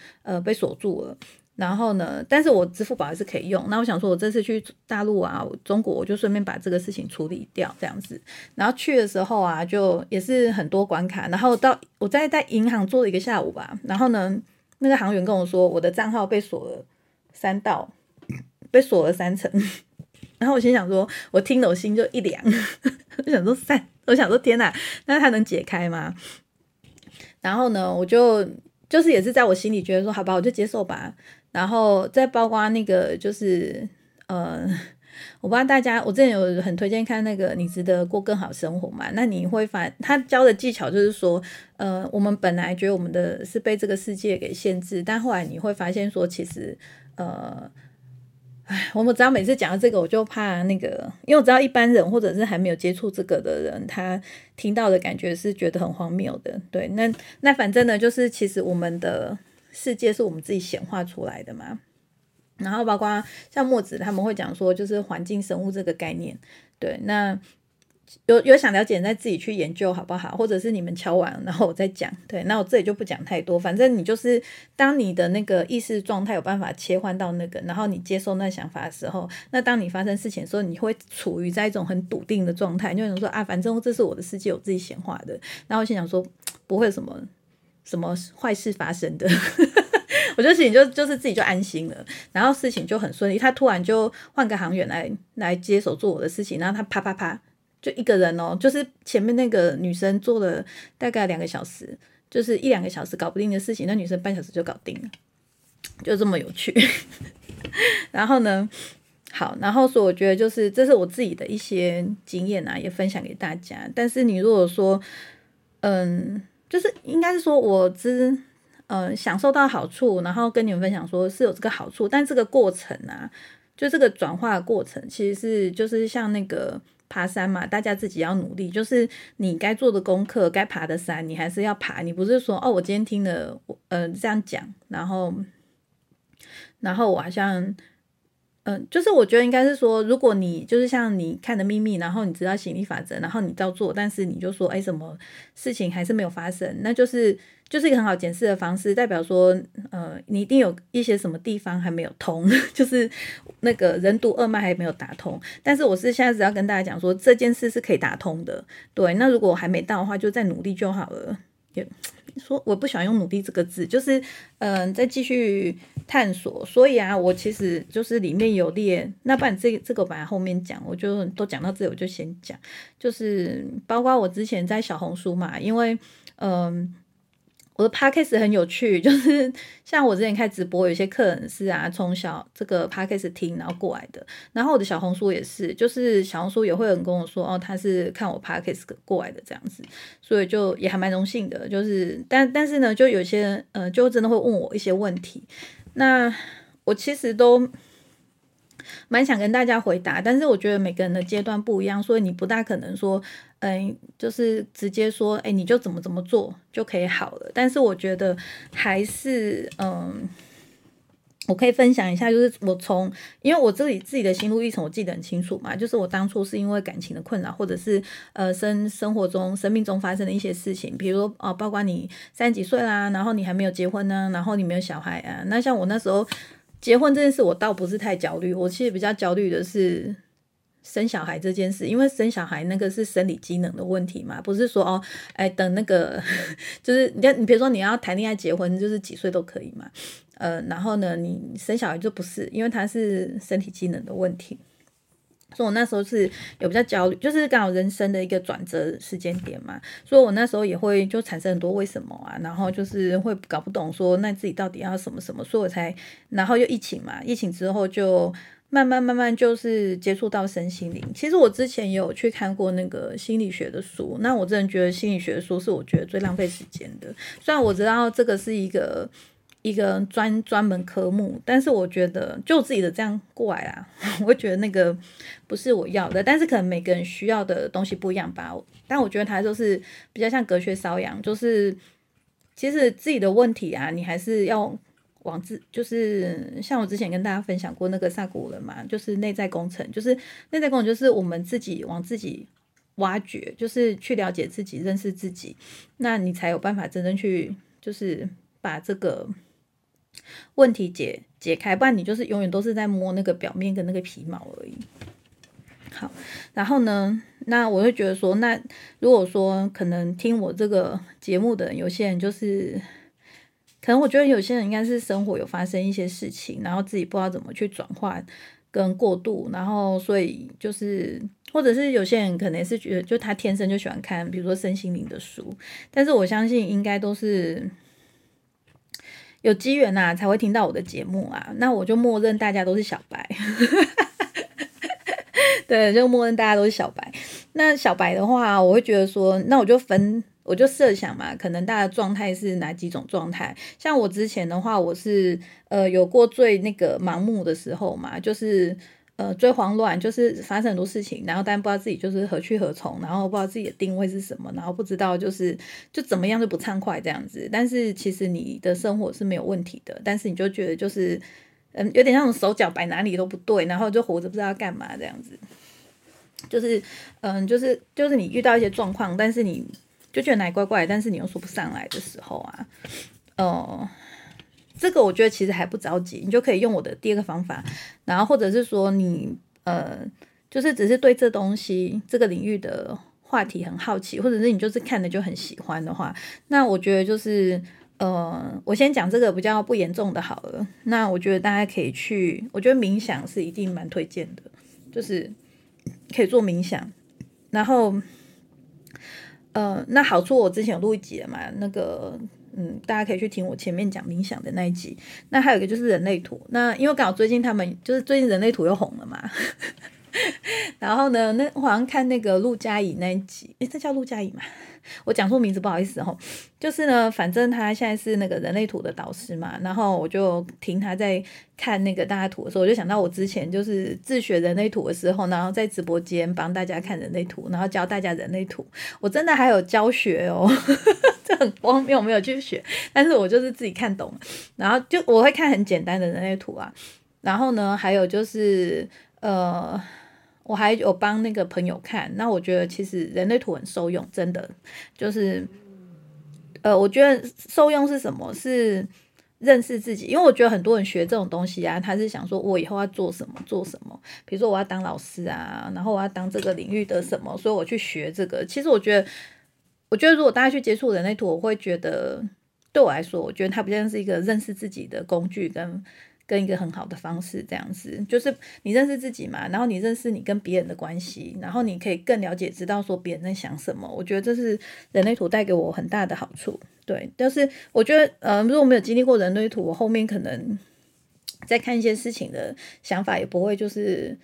被锁住了，然后呢但是我支付宝还是可以用，那我想说我这次去大陆啊中国，我就顺便把这个事情处理掉这样子。然后去的时候啊就也是很多关卡，然后我在银行坐了1个下午吧，然后呢那个行员跟我说我的账号被锁了3道，被锁了3层，然后我心想说我听了我心就一凉我想说天哪，那他能解开吗？然后呢我就是也是在我心里觉得说好吧我就接受吧，然后再包括那个就是我不知道大家，我之前有很推荐看那个你值得过更好生活嘛，那你会发他教的技巧就是说我们本来觉得我们的是被这个世界给限制，但后来你会发现说其实我们只要每次讲到这个我就怕那个，因为我知道一般人或者是还没有接触这个的人，他听到的感觉是觉得很荒谬的，对，那反正呢就是其实我们的世界是我们自己显化出来的嘛，然后包括像墨子他们会讲说就是环境生物这个概念，对，那有想了解再自己去研究好不好，或者是你们敲完然后我再讲，对，那我这里就不讲太多，反正你就是当你的那个意识状态有办法切换到那个，然后你接受那想法的时候，那当你发生事情的时候你会处于在一种很笃定的状态，你就想说啊反正这是我的世界，我自己显化的，然后我心想说不会有什么坏事发生的我觉得事情就是自己就安心了，然后事情就很顺利，他突然就换个行员来接手做我的事情，然后他啪啪啪就一个人哦，就是前面那个女生做了大概2个小时，就是1-2个小时搞不定的事情，那女生半小时就搞定了，就这么有趣然后呢好，然后所以我觉得就是这是我自己的一些经验啊，也分享给大家。但是你如果说就是应该是说我享受到好处，然后跟你们分享说是有这个好处，但这个过程啊，就这个转化的过程其实是就是像那个爬山嘛，大家自己要努力，就是你该做的功课，该爬的山你还是要爬，你不是说哦我今天听了这样讲，然后我好像就是我觉得应该是说，如果你就是像你看的秘密，然后你知道吸引力法则，然后你照做，但是你就说什么事情还是没有发生，那就是一个很好检视的方式，代表说你一定有一些什么地方还没有通就是那个任督二脉还没有打通，但是我是现在只要跟大家讲说这件事是可以打通的，对，那如果还没到的话就再努力就好了，也说我不喜欢用努力这个字，就是再继续探索，所以啊我其实就是里面有列，那不然这个我把它后面讲，我就都讲到这里，我就先讲，就是包括我之前在小红书嘛，因为我的 podcast 很有趣，就是像我之前开直播，有些客人是啊从小这个 podcast 听然后过来的，然后我的小红书也是，就是小红书也会有人跟我说哦他是看我 podcast 过来的这样子，所以就也还蛮荣幸的，就是但是呢就有些人就真的会问我一些问题，那我其实都蛮想跟大家回答，但是我觉得每个人的阶段不一样，所以你不大可能说就是直接说你就怎么做就可以好了。但是我觉得还是我可以分享一下，就是因为我自己的心路历程我记得很清楚嘛，就是我当初是因为感情的困扰，或者是生命中发生的一些事情，比如说包括你30几岁啦，然后你还没有结婚啊，然后你没有小孩啊。那像我那时候结婚这件事我倒不是太焦虑，我其实比较焦虑的是生小孩这件事，因为生小孩那个是生理机能的问题嘛，不是说等那个就是你比如说你要谈恋爱结婚就是几岁都可以嘛，然后呢你生小孩就不是，因为它是身体机能的问题。所以我那时候是有比较焦虑，就是刚好人生的一个转折时间点嘛，所以我那时候也会就产生很多为什么啊，然后就是会搞不懂说那自己到底要什么，所以我才然后又疫情之后就慢慢就是接触到身心灵。其实我之前也有去看过那个心理学的书，那我真的觉得心理学的书是我觉得最浪费时间的，虽然我知道这个是一个专门科目，但是我觉得就自己的这样过来啦，我觉得那个不是我要的，但是可能每个人需要的东西不一样吧。但我觉得它就是比较像隔靴搔痒，就是其实自己的问题啊，你还是要就是像我之前跟大家分享过那个萨古人嘛，就是内在工程就是我们自己往自己挖掘，就是去了解自己，认识自己，那你才有办法真正去就是把这个问题解开，不然你就是永远都是在摸那个表面跟那个皮毛而已。好，然后呢，那我会觉得说，那如果说可能听我这个节目的人，有些人就是可能我觉得有些人应该是生活有发生一些事情，然后自己不知道怎么去转化跟过渡，然后所以就是或者是有些人可能是觉得就他天生就喜欢看比如说身心灵的书，但是我相信应该都是有机缘啊才会听到我的节目啊，那我就默认大家都是小白对，就默认大家都是小白。那小白的话我会觉得说，那我就设想嘛，可能大家的状态是哪几种状态。像我之前的话，我是有过最那个盲目的时候嘛，就是最慌乱，就是发生很多事情，然后但不知道自己就是何去何从，然后不知道自己的定位是什么，然后不知道就是就怎么样就不畅快这样子。但是其实你的生活是没有问题的，但是你就觉得就是有点像手脚摆哪里都不对，然后就活着不知道干嘛这样子。就是就是你遇到一些状况，但是你就觉得哪里怪怪，但是你又说不上来的时候啊，这个我觉得其实还不着急，你就可以用我的第二个方法，然后或者是说你就是只是对这东西这个领域的话题很好奇，或者是你就是看了就很喜欢的话，那我觉得就是我先讲这个比较不严重的好了。那我觉得大家可以去，我觉得冥想是一定蛮推荐的，就是可以做冥想，然后那好处我之前有录一集了嘛，那个大家可以去听我前面讲冥想的那一集。那还有一个就是人类图，那因为刚好最近人类图又红了嘛然后呢，那我好像看那个陆嘉怡那一集，这叫陆嘉怡嘛，我讲错名字不好意思哦。就是呢，反正他现在是那个人类图的导师嘛，然后我就听他在看那个大家图的时候，我就想到我之前就是自学人类图的时候，然后在直播间帮大家看人类图，然后教大家人类图，我真的还有教学哦这很荒谬，我没有去学，但是我就是自己看懂，然后就我会看很简单的人类图啊，然后呢还有就是我还有帮那个朋友看。那我觉得其实人类图很受用，真的就是我觉得受用是什么，是认识自己。因为我觉得很多人学这种东西啊，他是想说我以后要做什么，比如说我要当老师啊，然后我要当这个领域的什么，所以我去学这个。其实我觉得如果大家去接触人类图，我会觉得对我来说，我觉得它不像是一个认识自己的工具跟一个很好的方式这样子。就是你认识自己嘛，然后你认识你跟别人的关系，然后你可以更了解知道说别人在想什么。我觉得这是人类图带给我很大的好处。对，但是我觉得如果没有经历过人类图，我后面可能在看一些事情的想法也不会就是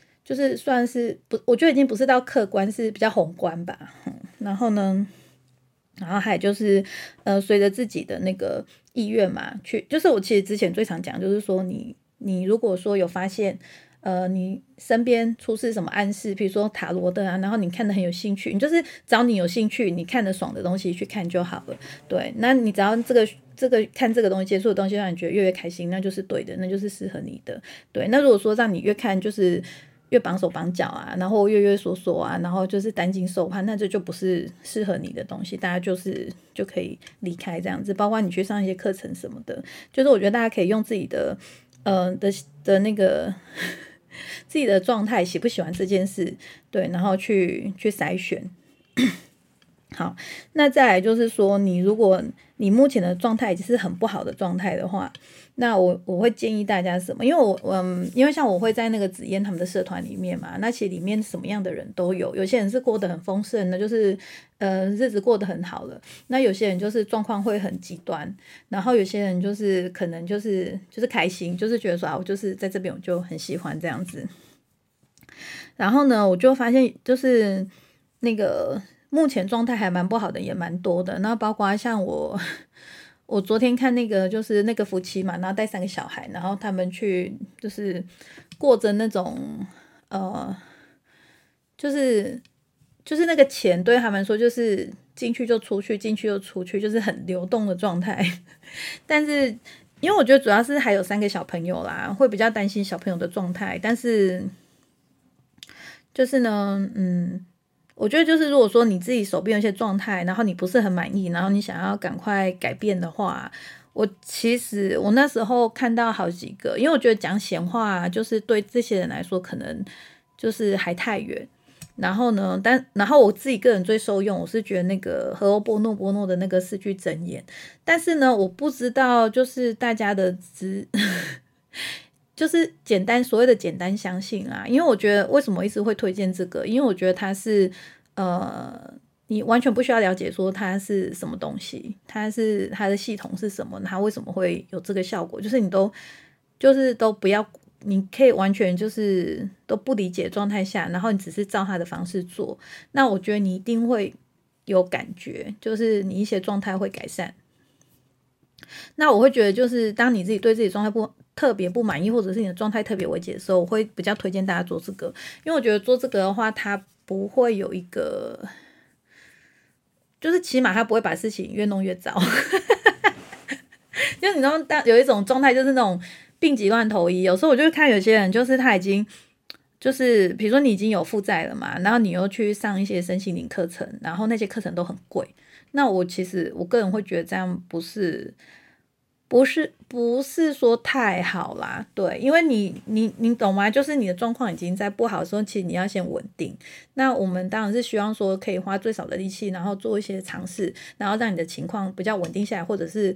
算是不，我觉得已经不是到客观，是比较宏观吧。然后呢，然后还有就是随着自己的那个意愿嘛，就是我其实之前最常讲就是说，你如果说有发现你身边出示什么暗示，比如说塔罗的啊，然后你看得很有兴趣，你就是找你有兴趣你看得爽的东西去看就好了。对，那你只要这个看这个东西接触的东西让你觉得越开心，那就是对的，那就是适合你的。对，那如果说让你越看就是越绑手绑脚啊，然后越索索啊，然后就是担惊受怕，那这就不是适合你的东西，大家就可以离开这样子。包括你去上一些课程什么的，就是我觉得大家可以用自己的那个自己的状态喜不喜欢这件事，对，然后去筛选。好，那再来就是说，你如果你目前的状态是很不好的状态的话，那我会建议大家什么？因为因为像我会在那个紫嫣他们的社团里面嘛，那其实里面什么样的人都有，有些人是过得很丰盛的，就是日子过得很好了，那有些人就是状况会很极端，然后有些人就是可能就是开心，就是觉得说啊，我就是在这边我就很喜欢这样子。然后呢，我就发现就是那个目前状态还蛮不好的也蛮多的，那包括像我昨天看那个就是那个夫妻嘛，然后带三个小孩，然后他们去就是过着那种就是那个钱对他们说就是进去就出去，进去就出去，就是很流动的状态。但是因为我觉得主要是还有三个小朋友啦，会比较担心小朋友的状态，但是就是呢我觉得就是如果说你自己手边有一些状态，然后你不是很满意，然后你想要赶快改变的话，其实我那时候看到好几个，因为我觉得讲闲话就是对这些人来说可能就是还太远。然后呢，然后我自己个人最受用，我是觉得那个荷欧波诺的那个四句箴言，但是呢，我不知道就是大家的就是所谓的简单相信啊，因为我觉得为什么一直会推荐这个，因为我觉得它是你完全不需要了解说它是什么东西，它的系统是什么，它为什么会有这个效果，就是你都不要，你可以完全就是都不理解状态下，然后你只是照它的方式做，那我觉得你一定会有感觉，就是你一些状态会改善。那我会觉得就是当你自己对自己状态特别不满意，或者是你的状态特别危急的时候，我会比较推荐大家做这个，因为我觉得做这个的话，它不会有一个，就是起码它不会把事情越弄越糟。就你知道，有一种状态就是那种病急乱投医，有时候我就看有些人，就是他已经就是比如说你已经有负债了嘛，然后你又去上一些身心灵课程，然后那些课程都很贵，那我个人会觉得这样不是说太好啦，对，因为你懂吗？就是你的状况已经在不好的时候，其实你要先稳定。那我们当然是希望说可以花最少的力气，然后做一些尝试，然后让你的情况比较稳定下来，或者是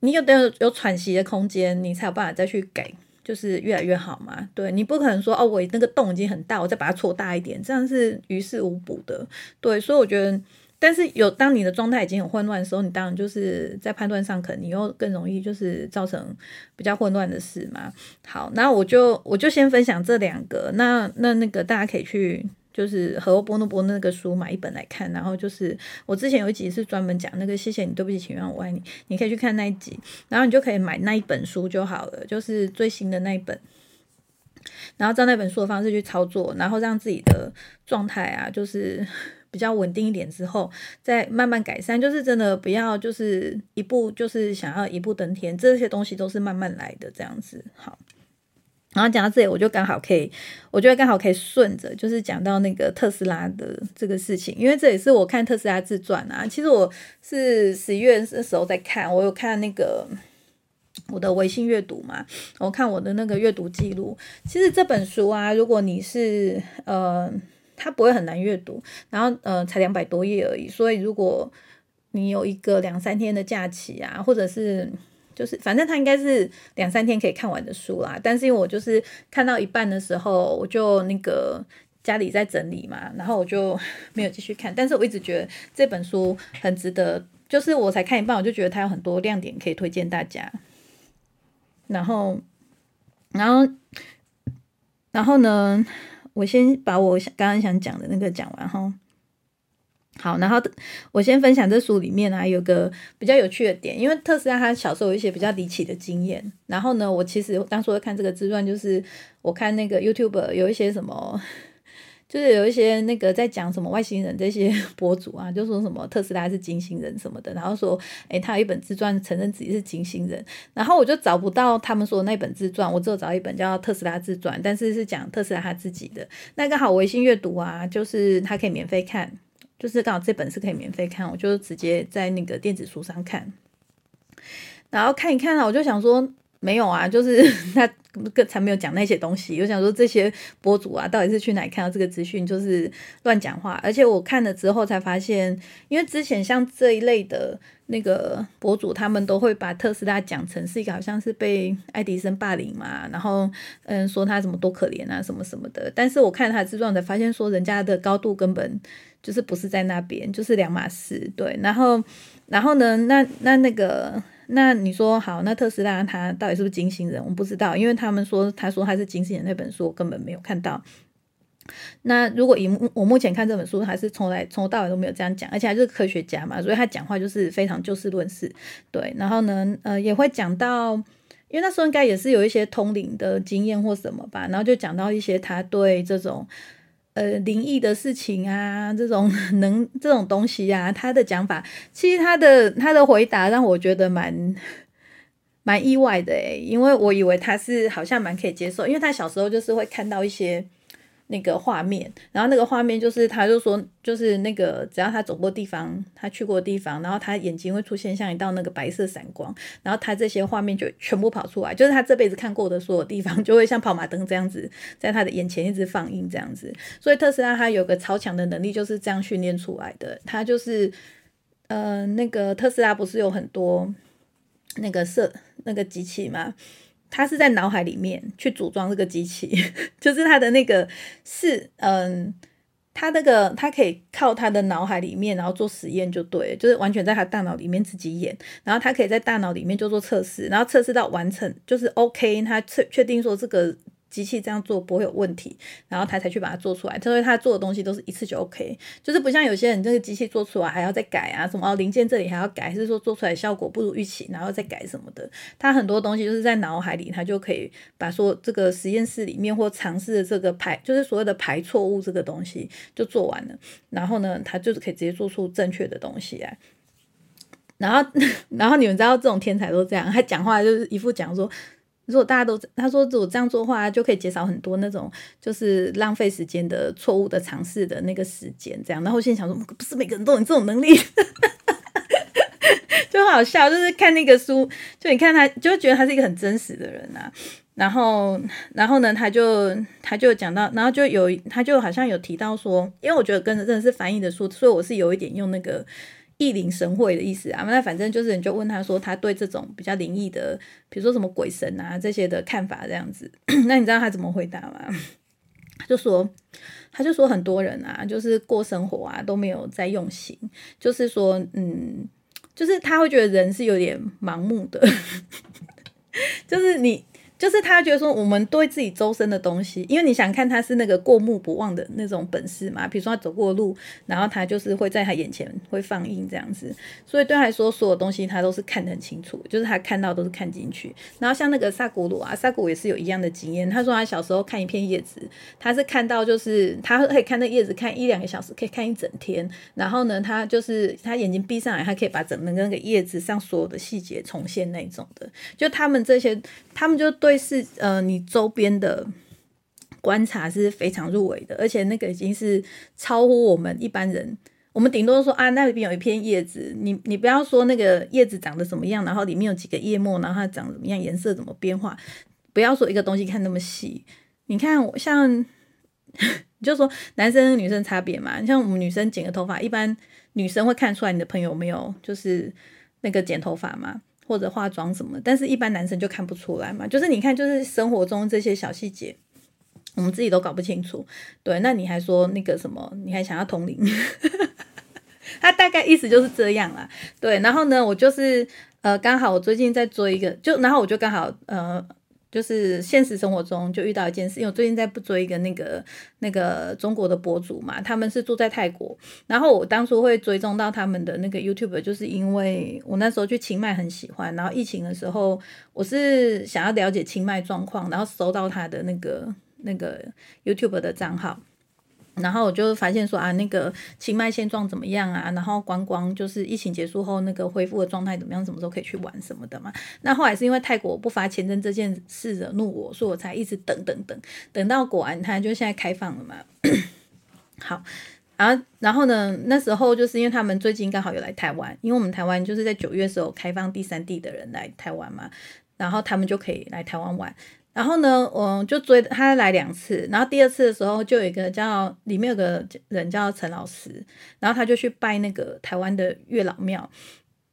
你有喘息的空间，你才有办法再去改，就是越来越好嘛。对，你不可能说哦，我那个洞已经很大，我再把它戳大一点，这样是于事无补的。对，所以我觉得。但是当你的状态已经很混乱的时候，你当然就是在判断上可能你又更容易就是造成比较混乱的事嘛。好，那我就先分享这两个，那个大家可以去就是荷欧波诺波那个书买一本来看，然后就是我之前有一集是专门讲那个谢谢你对不起请原谅我爱你，你可以去看那一集，然后你就可以买那一本书就好了，就是最新的那一本，然后照那本书的方式去操作，然后让自己的状态啊就是比较稳定一点之后再慢慢改善，就是真的不要就是一步就是想要一步登天，这些东西都是慢慢来的这样子。好，然后讲到这里我就刚好可以顺着就是讲到那个特斯拉的这个事情，因为这也是我看特斯拉自传啊，其实我是11月的时候在看，我有看那个我的微信阅读嘛，我看我的那个阅读记录，其实这本书啊，如果你是它不会很难阅读，然后才200多页而已，所以如果你有一个2-3天的假期啊，或者是就是反正它应该是2-3天可以看完的书啦，但是因为我就是看到一半的时候，我就那个家里在整理嘛，然后我就没有继续看，但是我一直觉得这本书很值得，就是我才看一半我就觉得它有很多亮点可以推荐大家，然后呢我先把我刚刚想讲的那个讲完哈。好，然后我先分享这书里面有个比较有趣的点，因为特斯拉他小时候有一些比较离奇的经验，然后呢，我其实当初看这个自传，就是我看那个 YouTuber 有一些什么，就是有一些那个在讲什么外星人这些博主啊，就说什么特斯拉是金星人什么的，然后说他有一本自传承认自己是金星人，然后我就找不到他们说的那本自传，我只有找一本叫特斯拉自传，但是是讲特斯拉他自己的，那刚好微信阅读啊，就是他可以免费看，就是刚好这本是可以免费看，我就直接在那个电子书上看，然后看一看啊，我就想说没有啊，就是他才没有讲那些东西，我想说这些博主啊到底是去哪里看到这个资讯，就是乱讲话。而且我看了之后才发现，因为之前像这一类的那个博主，他们都会把特斯拉讲成是一个好像是被爱迪生霸凌嘛，然后说他怎么多可怜啊什么什么的，但是我看他自传才发现说人家的高度根本就是不是在那边，就是两码事。对，然后呢，那你说好，那特斯拉他到底是不是金星人？我不知道，因为他说他是金星人那本书我根本没有看到。那如果以我目前看这本书，他是从头到尾都没有这样讲，而且他是科学家嘛，所以他讲话就是非常就事论事。对，然后呢，也会讲到，因为那时候应该也是有一些通灵的经验或什么吧，然后就讲到一些他对这种灵异的事情啊，这种东西啊，他的讲法，其实他的回答让我觉得蛮意外的诶，因为我以为他是好像蛮可以接受，因为他小时候就是会看到一些那个画面，然后那个画面就是他就说就是那个只要他走过地方，他去过地方，然后他眼睛会出现像一道那个白色闪光，然后他这些画面就全部跑出来，就是他这辈子看过的所有地方就会像跑马灯这样子在他的眼前一直放映这样子。所以特斯拉他有个超强的能力就是这样训练出来的，他就是那个特斯拉不是有很多那个机器吗，他是在脑海里面去组装这个机器，就是他的那个是他可以靠他的脑海里面然后做实验就对了，就是完全在他大脑里面自己演，然后他可以在大脑里面就做测试，然后测试到完成就是 OK， 他确定说这个机器这样做不会有问题，然后他才去把它做出来。所以他做的东西都是一次就 OK， 就是不像有些人这个机器做出来还要再改啊，什么零件这里还要改，还是说做出来效果不如预期然后再改什么的。他很多东西就是在脑海里他就可以把说这个实验室里面或尝试的这个就是所谓的排错误这个东西就做完了，然后呢他就是可以直接做出正确的东西来。然后你们知道这种天才都这样，他讲话就是一副讲说如果大家都他说如果这样做的话就可以减少很多那种就是浪费时间的错误的尝试的那个时间这样，然后我现在想说不是每个人都有这种能力就很好笑，就是看那个书就你看他就觉得他是一个很真实的人啊。然后呢他就讲到，然后就有他就好像有提到说，因为我觉得跟真的是翻译的书，所以我是有一点用那个意领神会的意思啊，那反正就是你就问他说他对这种比较灵异的比如说什么鬼神啊这些的看法这样子那你知道他怎么回答吗？他就说很多人啊就是过生活啊都没有在用心，就是说就是他会觉得人是有点盲目的就是他觉得说我们对自己周身的东西，因为你想看他是那个过目不忘的那种本事嘛，比如说他走过路然后他就是会在他眼前会放映这样子，所以对他来说所有东西他都是看得很清楚，就是他看到都是看进去。然后像那个萨古鲁也是有一样的经验，他说他小时候看一片叶子，他是看到就是他可以看那叶子看一两个小时可以看一整天，然后呢他就是他眼睛闭上来他可以把整个那个叶子上所有的细节重现那种的，就他们就对是你周边的观察是非常入微的，而且那个已经是超乎我们一般人，我们顶多说啊那里边有一片叶子，你不要说那个叶子长得怎么样，然后里面有几个叶末，然后它长得怎么样，颜色怎么变化，不要说一个东西看那么细。你看我像你就说男生跟女生差别嘛，像我们女生剪个头发，一般女生会看出来你的朋友没有就是那个剪头发嘛或者化妆什么，但是一般男生就看不出来嘛，就是你看就是生活中这些小细节我们自己都搞不清楚。对，那你还说那个什么你还想要同龄他大概意思就是这样啦。对，然后呢我就是刚好我最近在追一个，就然后我就刚好就是现实生活中就遇到一件事，因为我最近在追一个那个中国的博主嘛，他们是住在泰国，然后我当初会追踪到他们的那个 YouTube， 就是因为我那时候去清迈很喜欢，然后疫情的时候我是想要了解清迈状况，然后搜到他的那个 YouTube 的账号。然后我就发现说啊，那个清迈现状怎么样啊？然后观光就是疫情结束后那个恢复的状态怎么样？什么时候可以去玩什么的嘛？那后来是因为泰国不发签证这件事惹怒我，所以我才一直等到果然它就现在开放了嘛。好。然后呢，那时候就是因为他们最近刚好有来台湾，因为我们台湾就是在9月时候开放第三地的人来台湾嘛，然后他们就可以来台湾玩。然后呢，我就追他来2次，然后第2次的时候就有一个里面有个人叫陈老师，然后他就去拜那个台湾的月老庙。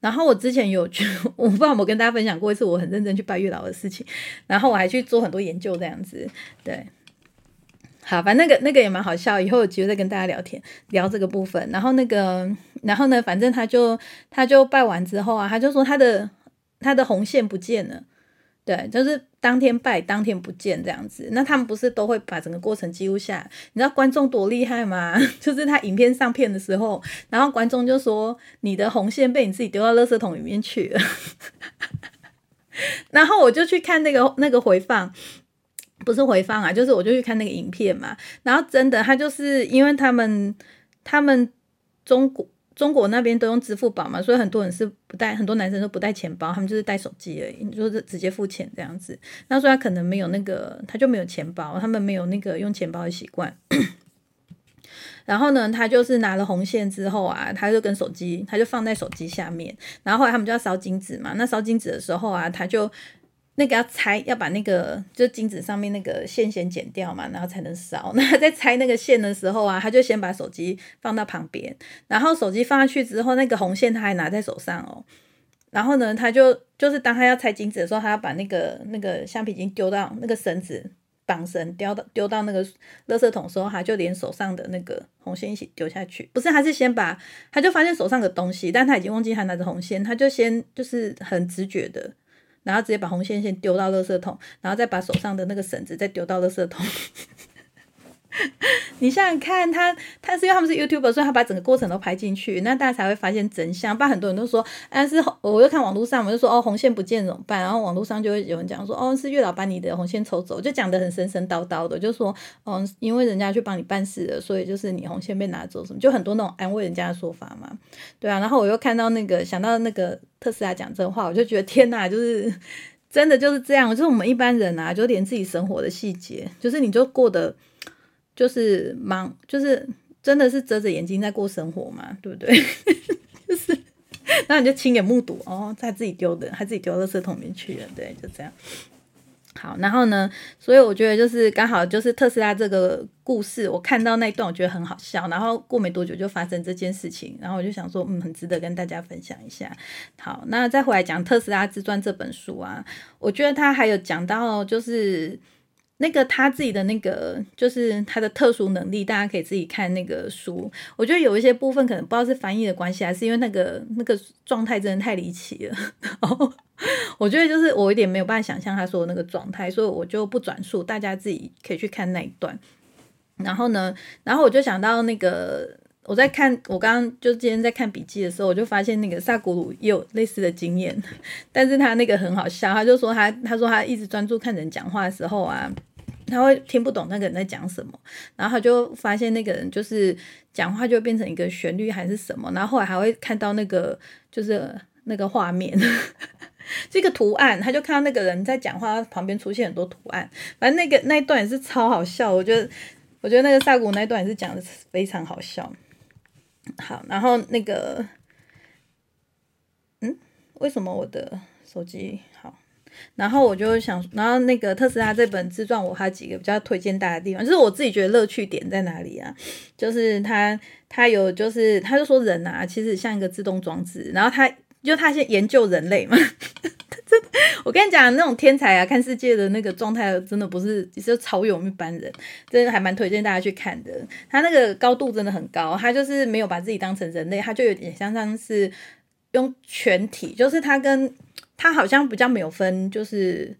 然后我之前有去，我不知道有没有跟大家分享过一次我很认真去拜月老的事情，然后我还去做很多研究这样子，对。好，反正那个也蛮好笑，以后有机会再跟大家聊这个部分。然后然后呢，反正他就拜完之后啊，他就说他的红线不见了。对，就是当天拜当天不见这样子。那他们不是都会把整个过程记录下来，你知道观众多厉害吗？就是他影片上片的时候，然后观众就说你的红线被你自己丢到垃圾桶里面去了。然后我就去看那个回放，不是回放啊，就是我就去看那个影片嘛。然后真的他就是因为他们中国那边都用支付宝嘛，所以很多人是很多男生都不带钱包，他们就是带手机而已，就是直接付钱这样子。那所以他可能没有他就没有钱包，他们没有那个用钱包的习惯。然后呢，他就是拿了红线之后啊，他就放在手机下面。然后后来他们就要烧金纸嘛，那烧金纸的时候啊，他就要把那个就金子上面那个线先剪掉嘛，然后才能烧。那他在拆那个线的时候啊，他就先把手机放到旁边，然后手机放下去之后，那个红线他还拿在手上哦。然后呢，他就是当他要拆金子的时候，他要把那个橡皮筋丢到那个绳子绑绳丢到那个垃圾桶的时候，他就连手上的那个红线一起丢下去。不是，他是先把他就发现手上的东西，但他已经忘记他拿着红线，他就先就是很直觉的。然后直接把红线先丢到垃圾桶，然后再把手上的那个绳子再丢到垃圾桶。你想想看，他是因为他们是 YouTuber， 所以他把整个过程都拍进去，那大家才会发现真相。不然很多人都说，但是我就看网络上，我就说哦，红线不见怎么办？然后网络上就会有人讲说，哦，是月老把你的红线抽走，就讲得很神神叨叨的，就说哦，因为人家去帮你办事了，所以就是你红线被拿走什么，就很多那种安慰人家的说法嘛，对啊。然后我又看到想到那个特斯拉讲这话，我就觉得天哪，就是真的就是这样，就是我们一般人啊，就连自己生活的细节，就是你就过得。就是忙，就是真的是遮着眼睛在过生活嘛，对不对？就是，然后你就亲眼目睹哦，他自己丢到垃圾桶里面去了，对，就这样。好，然后呢，所以我觉得就是刚好就是特斯拉这个故事，我看到那一段我觉得很好笑，然后过没多久就发生这件事情，然后我就想说，很值得跟大家分享一下。好，那再回来讲《特斯拉自传》这本书啊，我觉得他还有讲到就是。那个他自己的那个就是他的特殊能力，大家可以自己看那个书。我觉得有一些部分可能不知道是翻译的关系，还是因为那个状态真的太离奇了。然后我觉得就是我有点没有办法想象他说的那个状态，所以我就不转述，大家自己可以去看那一段。然后我就想到那个。我刚刚就今天在看笔记的时候，我就发现那个萨古鲁也有类似的经验，但是他那个很好笑，他就说他一直专注看人讲话的时候啊，他会听不懂那个人在讲什么，然后他就发现那个人就是讲话就变成一个旋律还是什么，然后后来还会看到那个就是那个画面。这个图案，他就看到那个人在讲话旁边出现很多图案，反正那一段也是超好笑，我觉得那个萨古那一段也是讲的非常好笑。好，然后为什么我的手机好？然后我就想，然后那个特斯拉这本自传，我还有几个比较推荐大家的地方，就是我自己觉得乐趣点在哪里啊？就是他就说人啊，其实像一个自动装置，然后他先研究人类嘛。我跟你讲，那种天才啊，看世界的那个状态，真的不是就超越我们一般人，真的还蛮推荐大家去看的。他那个高度真的很高，他就是没有把自己当成人类，他就有点像是用全体，就是他好像比较没有分，就是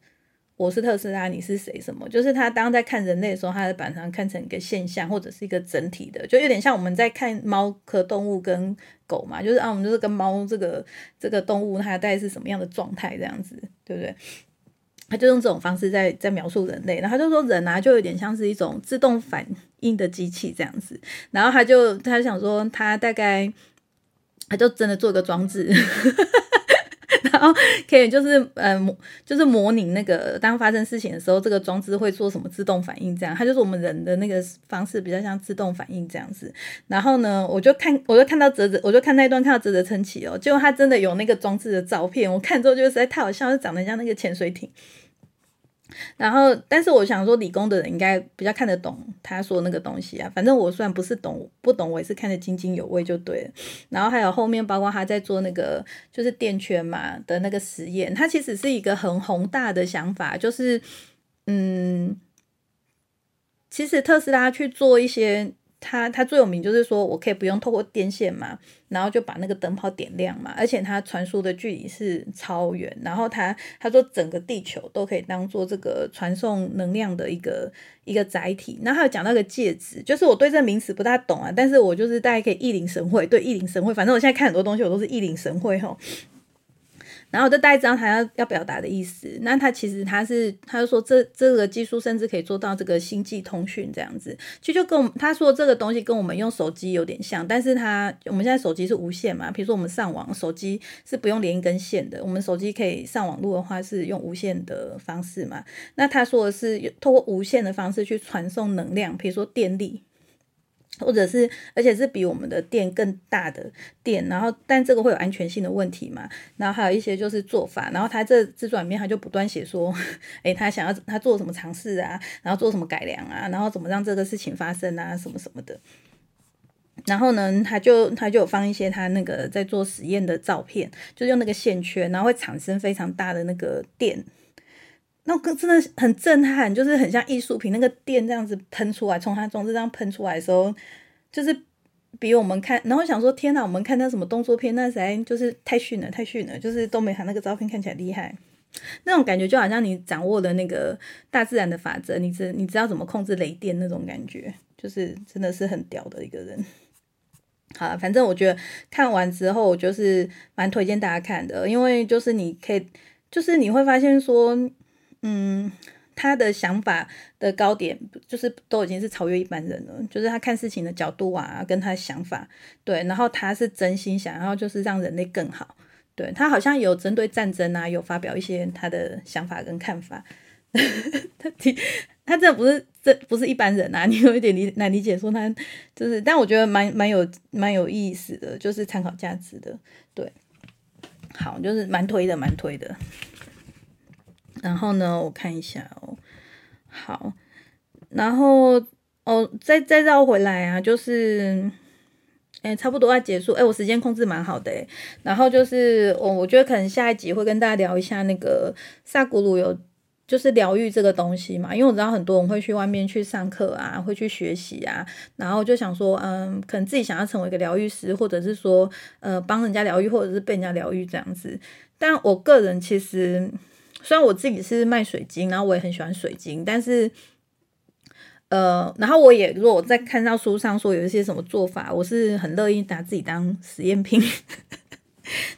我是特斯拉你是谁什么，就是他当在看人类的时候，他的把它看成一个现象或者是一个整体的，就有点像我们在看猫科动物跟狗嘛，就是啊我们就是跟猫这个动物它大概是什么样的状态这样子，对不对？他就用这种方式在描述人类，然后他就说人啊就有点像是一种自动反应的机器这样子，然后他想说他大概他就真的做一个装置然后可以就是模拟那个当发生事情的时候这个装置会做什么自动反应这样，它就是我们人的那个方式比较像自动反应这样子。然后呢我就看那一段看到啧啧称奇哦，结果它真的有那个装置的照片，我看之后就实在太好笑，就长得像那个潜水艇。然后但是我想说理工的人应该比较看得懂他说那个东西啊，反正我虽然不懂我也是看得津津有味就对了。然后还有后面包括他在做那个就是电圈嘛的那个实验，他其实是一个很宏大的想法，就是其实特斯拉去做一些他最有名就是说我可以不用透过电线嘛，然后就把那个灯泡点亮嘛，而且它传输的距离是超远，然后他说整个地球都可以当做这个传送能量的一个载体。然后还有讲到一个介质，就是我对这名词不大懂啊，但是我就是大概可以一领神会，对一领神会，反正我现在看很多东西我都是一领神会吼。然后就大概知道他要表达的意思。那他其实他就说这个技术甚至可以做到这个星际通讯这样子，就跟我们他说这个东西跟我们用手机有点像，但是我们现在手机是无线嘛，比如说我们上网手机是不用连一根线的，我们手机可以上网路的话是用无线的方式嘛，那他说的是透过无线的方式去传送能量，比如说电力。或者是而且是比我们的电更大的电，然后但这个会有安全性的问题嘛，然后还有一些就是做法，然后他这自传里面他就不断写说他想要他做什么尝试啊，然后做什么改良啊，然后怎么让这个事情发生啊什么什么的。然后呢他就有放一些他那个在做实验的照片，就用那个线圈，然后会产生非常大的那个电，那真的很震撼，就是很像艺术品，那个电这样子喷出来，从它装置这样喷出来的时候，就是比我们看，然后想说天哪，我们看那什么动作片，那实在就是太逊了，就是都没他那个照片看起来厉害。那种感觉就好像你掌握了那个大自然的法则，你知道怎么控制雷电那种感觉，就是真的是很屌的一个人。好，反正我觉得看完之后，我就是蛮推荐大家看的，因为就是你可以，就是你会发现说。他的想法的高点就是都已经是超越一般人了，就是他看事情的角度啊，跟他的想法，对，然后他是真心想要就是让人类更好，对，他好像有针对战争啊，有发表一些他的想法跟看法他这不是一般人啊，你有一点难理解说他就是，但我觉得蛮有意思的，就是参考价值的，对，好，就是蛮推的。然后呢，我看一下哦，好，然后哦，再绕回来啊，就是，差不多要结束，我时间控制蛮好的。然后就是我觉得可能下一集会跟大家聊一下那个萨古鲁有就是疗愈这个东西嘛，因为我知道很多人会去外面去上课啊，会去学习啊，然后就想说，可能自己想要成为一个疗愈师，或者是说帮人家疗愈，或者是被人家疗愈这样子。但我个人其实。虽然我自己是卖水晶，然后我也很喜欢水晶，但是然后我也如果我在看到书上说有一些什么做法，我是很乐意拿自己当实验品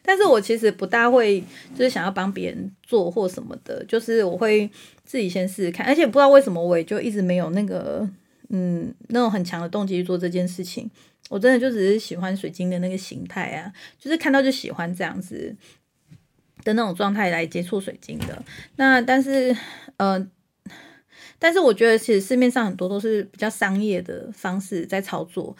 但是我其实不大会就是想要帮别人做或什么的，就是我会自己先试试看，而且不知道为什么我也就一直没有那个那种很强的动机去做这件事情，我真的就只是喜欢水晶的那个形态啊，就是看到就喜欢这样子的那种状态来接触水晶的。那但是我觉得其实市面上很多都是比较商业的方式在操作，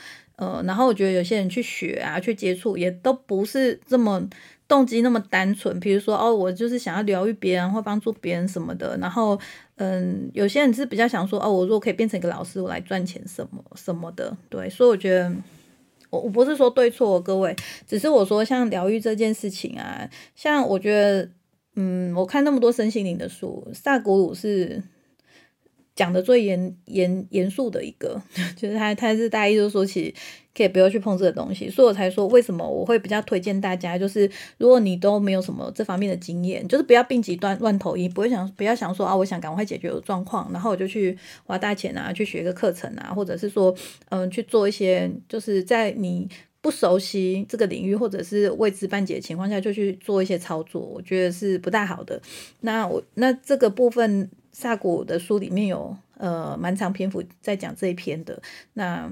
然后我觉得有些人去学啊去接触也都不是这么动机那么单纯，比如说我就是想要疗愈别人或帮助别人什么的，然后有些人是比较想说我如果可以变成一个老师我来赚钱什么什么的，对，所以我觉得我不是说对错，各位，只是我说像疗愈这件事情啊，像我觉得，我看那么多身心灵的书，萨古鲁是讲的最严肃的一个，就是他是大意就是说其实可以不要去碰这个东西，所以我才说为什么我会比较推荐大家，就是如果你都没有什么这方面的经验，就是不要病急乱投医，不要想说啊，我想赶快解决我状况，然后我就去花大钱啊，去学一个课程啊，或者是说去做一些就是在你不熟悉这个领域或者是未知半解的情况下就去做一些操作，我觉得是不大好的。那这个部分萨古的书里面有蛮长篇幅在讲这一篇的，那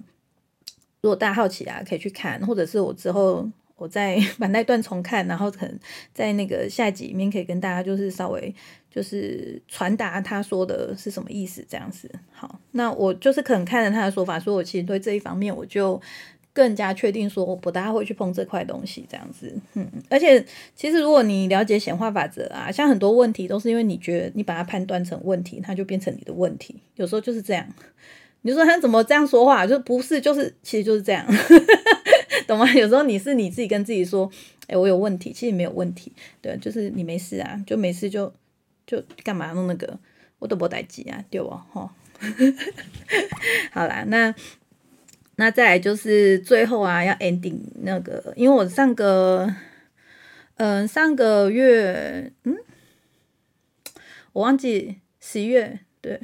如果大家好奇啊可以去看，或者是我之后我再把那段重看，然后可能在那个下集里面可以跟大家就是稍微就是传达他说的是什么意思这样子。好，那我就是可能看了他的说法，所以我其实对这一方面我就更加确定说我不大会去碰这块东西这样子。而且其实如果你了解显化法则啊，像很多问题都是因为你觉得你把它判断成问题，它就变成你的问题，有时候就是这样。你说他怎么这样说话，就不是就是其实就是这样懂吗？有时候你是你自己跟自己说我有问题，其实没有问题，对，就是你没事啊，就没事，就干嘛弄那个我都没事情啊，对吧？好啦，那再来就是最后啊，要 ending 那个，因为我上个月我忘记10月，对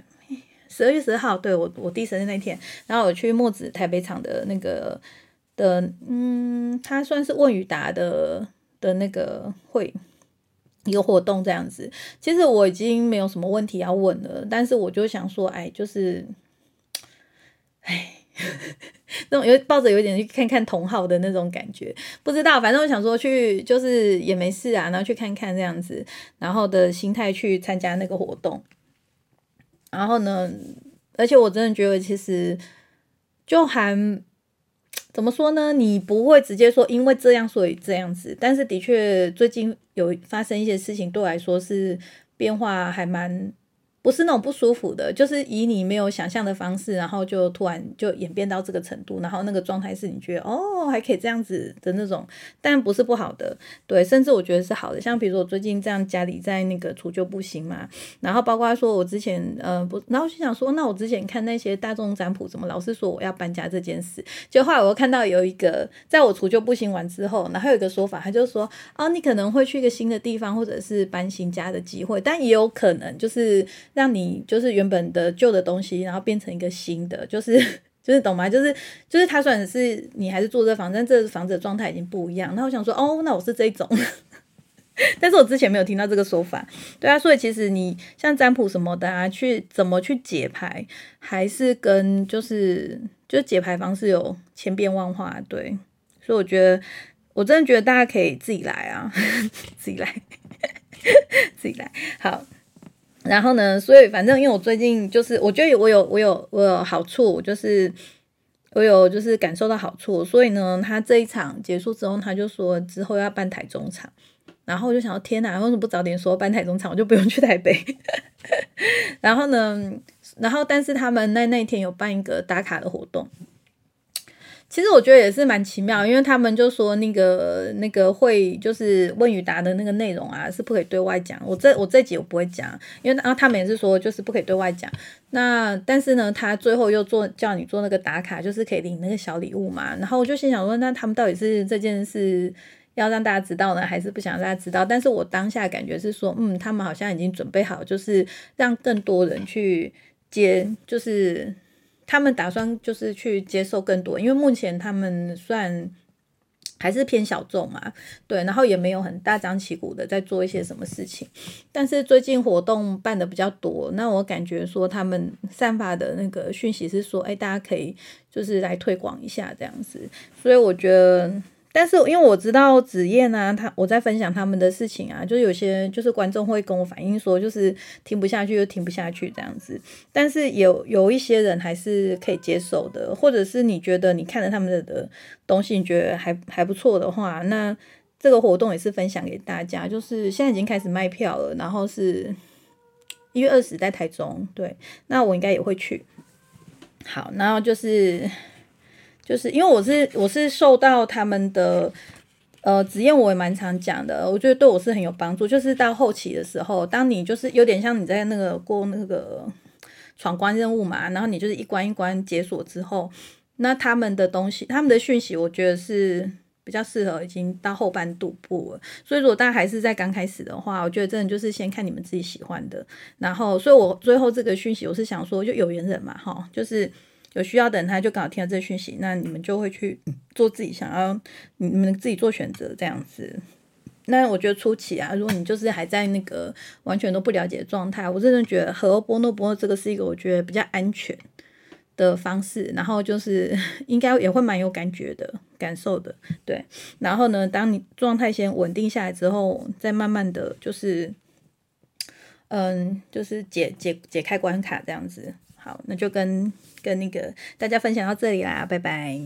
，12月10号，对，我弟生日那天，然后我去墨子台北场的那个他算是问与答的那个会一个活动这样子。其实我已经没有什么问题要问了，但是我就想说，那种抱着有点去看看同好的那种感觉，不知道，反正我想说去就是也没事啊，然后去看看这样子，然后的心态去参加那个活动。然后呢，而且我真的觉得其实就还怎么说呢，你不会直接说因为这样所以这样子，但是的确最近有发生一些事情，对我来说是变化还蛮。不是那种不舒服的，就是以你没有想象的方式，然后就突然就演变到这个程度，然后那个状态是你觉得还可以这样子的那种，但不是不好的，对，甚至我觉得是好的。像比如说我最近这样家里在那个除旧布新嘛，然后包括说我之前然后就想说，那我之前看那些大众占卜怎么老是说我要搬家这件事，就后来我看到有一个在我除旧布新完之后，然后有一个说法，他就说你可能会去一个新的地方或者是搬新家的机会，但也有可能就是让你就是原本的旧的东西然后变成一个新的，就是懂吗？就是它虽然是你还是住这房子，但这房子的状态已经不一样。那我想说那我是这种但是我之前没有听到这个说法，对啊，所以其实你像占卜什么的啊，去怎么去解牌，还是跟就是解牌方式有千变万化，对，所以我觉得我真的觉得大家可以自己来啊自己来自己来。好，然后呢，所以反正因为我最近就是我觉得我有好处，就是我有就是感受到好处，所以呢他这一场结束之后，他就说之后要办台中场，然后我就想天哪，为什么不早点说办台中场，我就不用去台北然后呢，但是他们那一天有办一个打卡的活动。其实我觉得也是蛮奇妙，因为他们就说那个会就是问与答的那个内容啊是不可以对外讲，我这集我不会讲，因为然后他们也是说就是不可以对外讲。那但是呢，他最后又叫你做那个打卡，就是可以领那个小礼物嘛。然后我就心想说，那他们到底是这件事要让大家知道呢，还是不想让大家知道？但是我当下感觉是说，他们好像已经准备好，就是让更多人去接，就是。他们打算就是去接受更多，因为目前他们算还是偏小众嘛，对，然后也没有很大张旗鼓的在做一些什么事情，但是最近活动办的比较多，那我感觉说他们散发的那个讯息是说，大家可以就是来推广一下这样子，所以我觉得。但是因为我知道子燕啊，我在分享他们的事情啊，就是有些就是观众会跟我反映说，就是听不下去就听不下去这样子。但是有一些人还是可以接受的，或者是你觉得你看了他们的东西，你觉得还不错的话，那这个活动也是分享给大家。就是现在已经开始卖票了，然后是1月20在台中，对，那我应该也会去。好，然后就是因为我是受到他们的子燕我也蛮常讲的，我觉得对我是很有帮助。就是到后期的时候，当你就是有点像你在那个过那个闯关任务嘛，然后你就是一关一关解锁之后，那他们的东西，他们的讯息我觉得是比较适合已经到后半度部了，所以如果大家还是在刚开始的话，我觉得真的就是先看你们自己喜欢的，然后所以我最后这个讯息我是想说就有缘人嘛齁，就是有需要的人他就刚好听到这个讯息，那你们就会去做自己想要，你们自己做选择这样子。那我觉得初期啊，如果你就是还在那个完全都不了解的状态，我真的觉得和欧波诺波这个是一个我觉得比较安全的方式，然后就是应该也会蛮有感觉的感受的，对。然后呢，当你状态先稳定下来之后，再慢慢的就是就是解开关卡这样子。好，那就跟那个大家分享到这里啦，拜拜。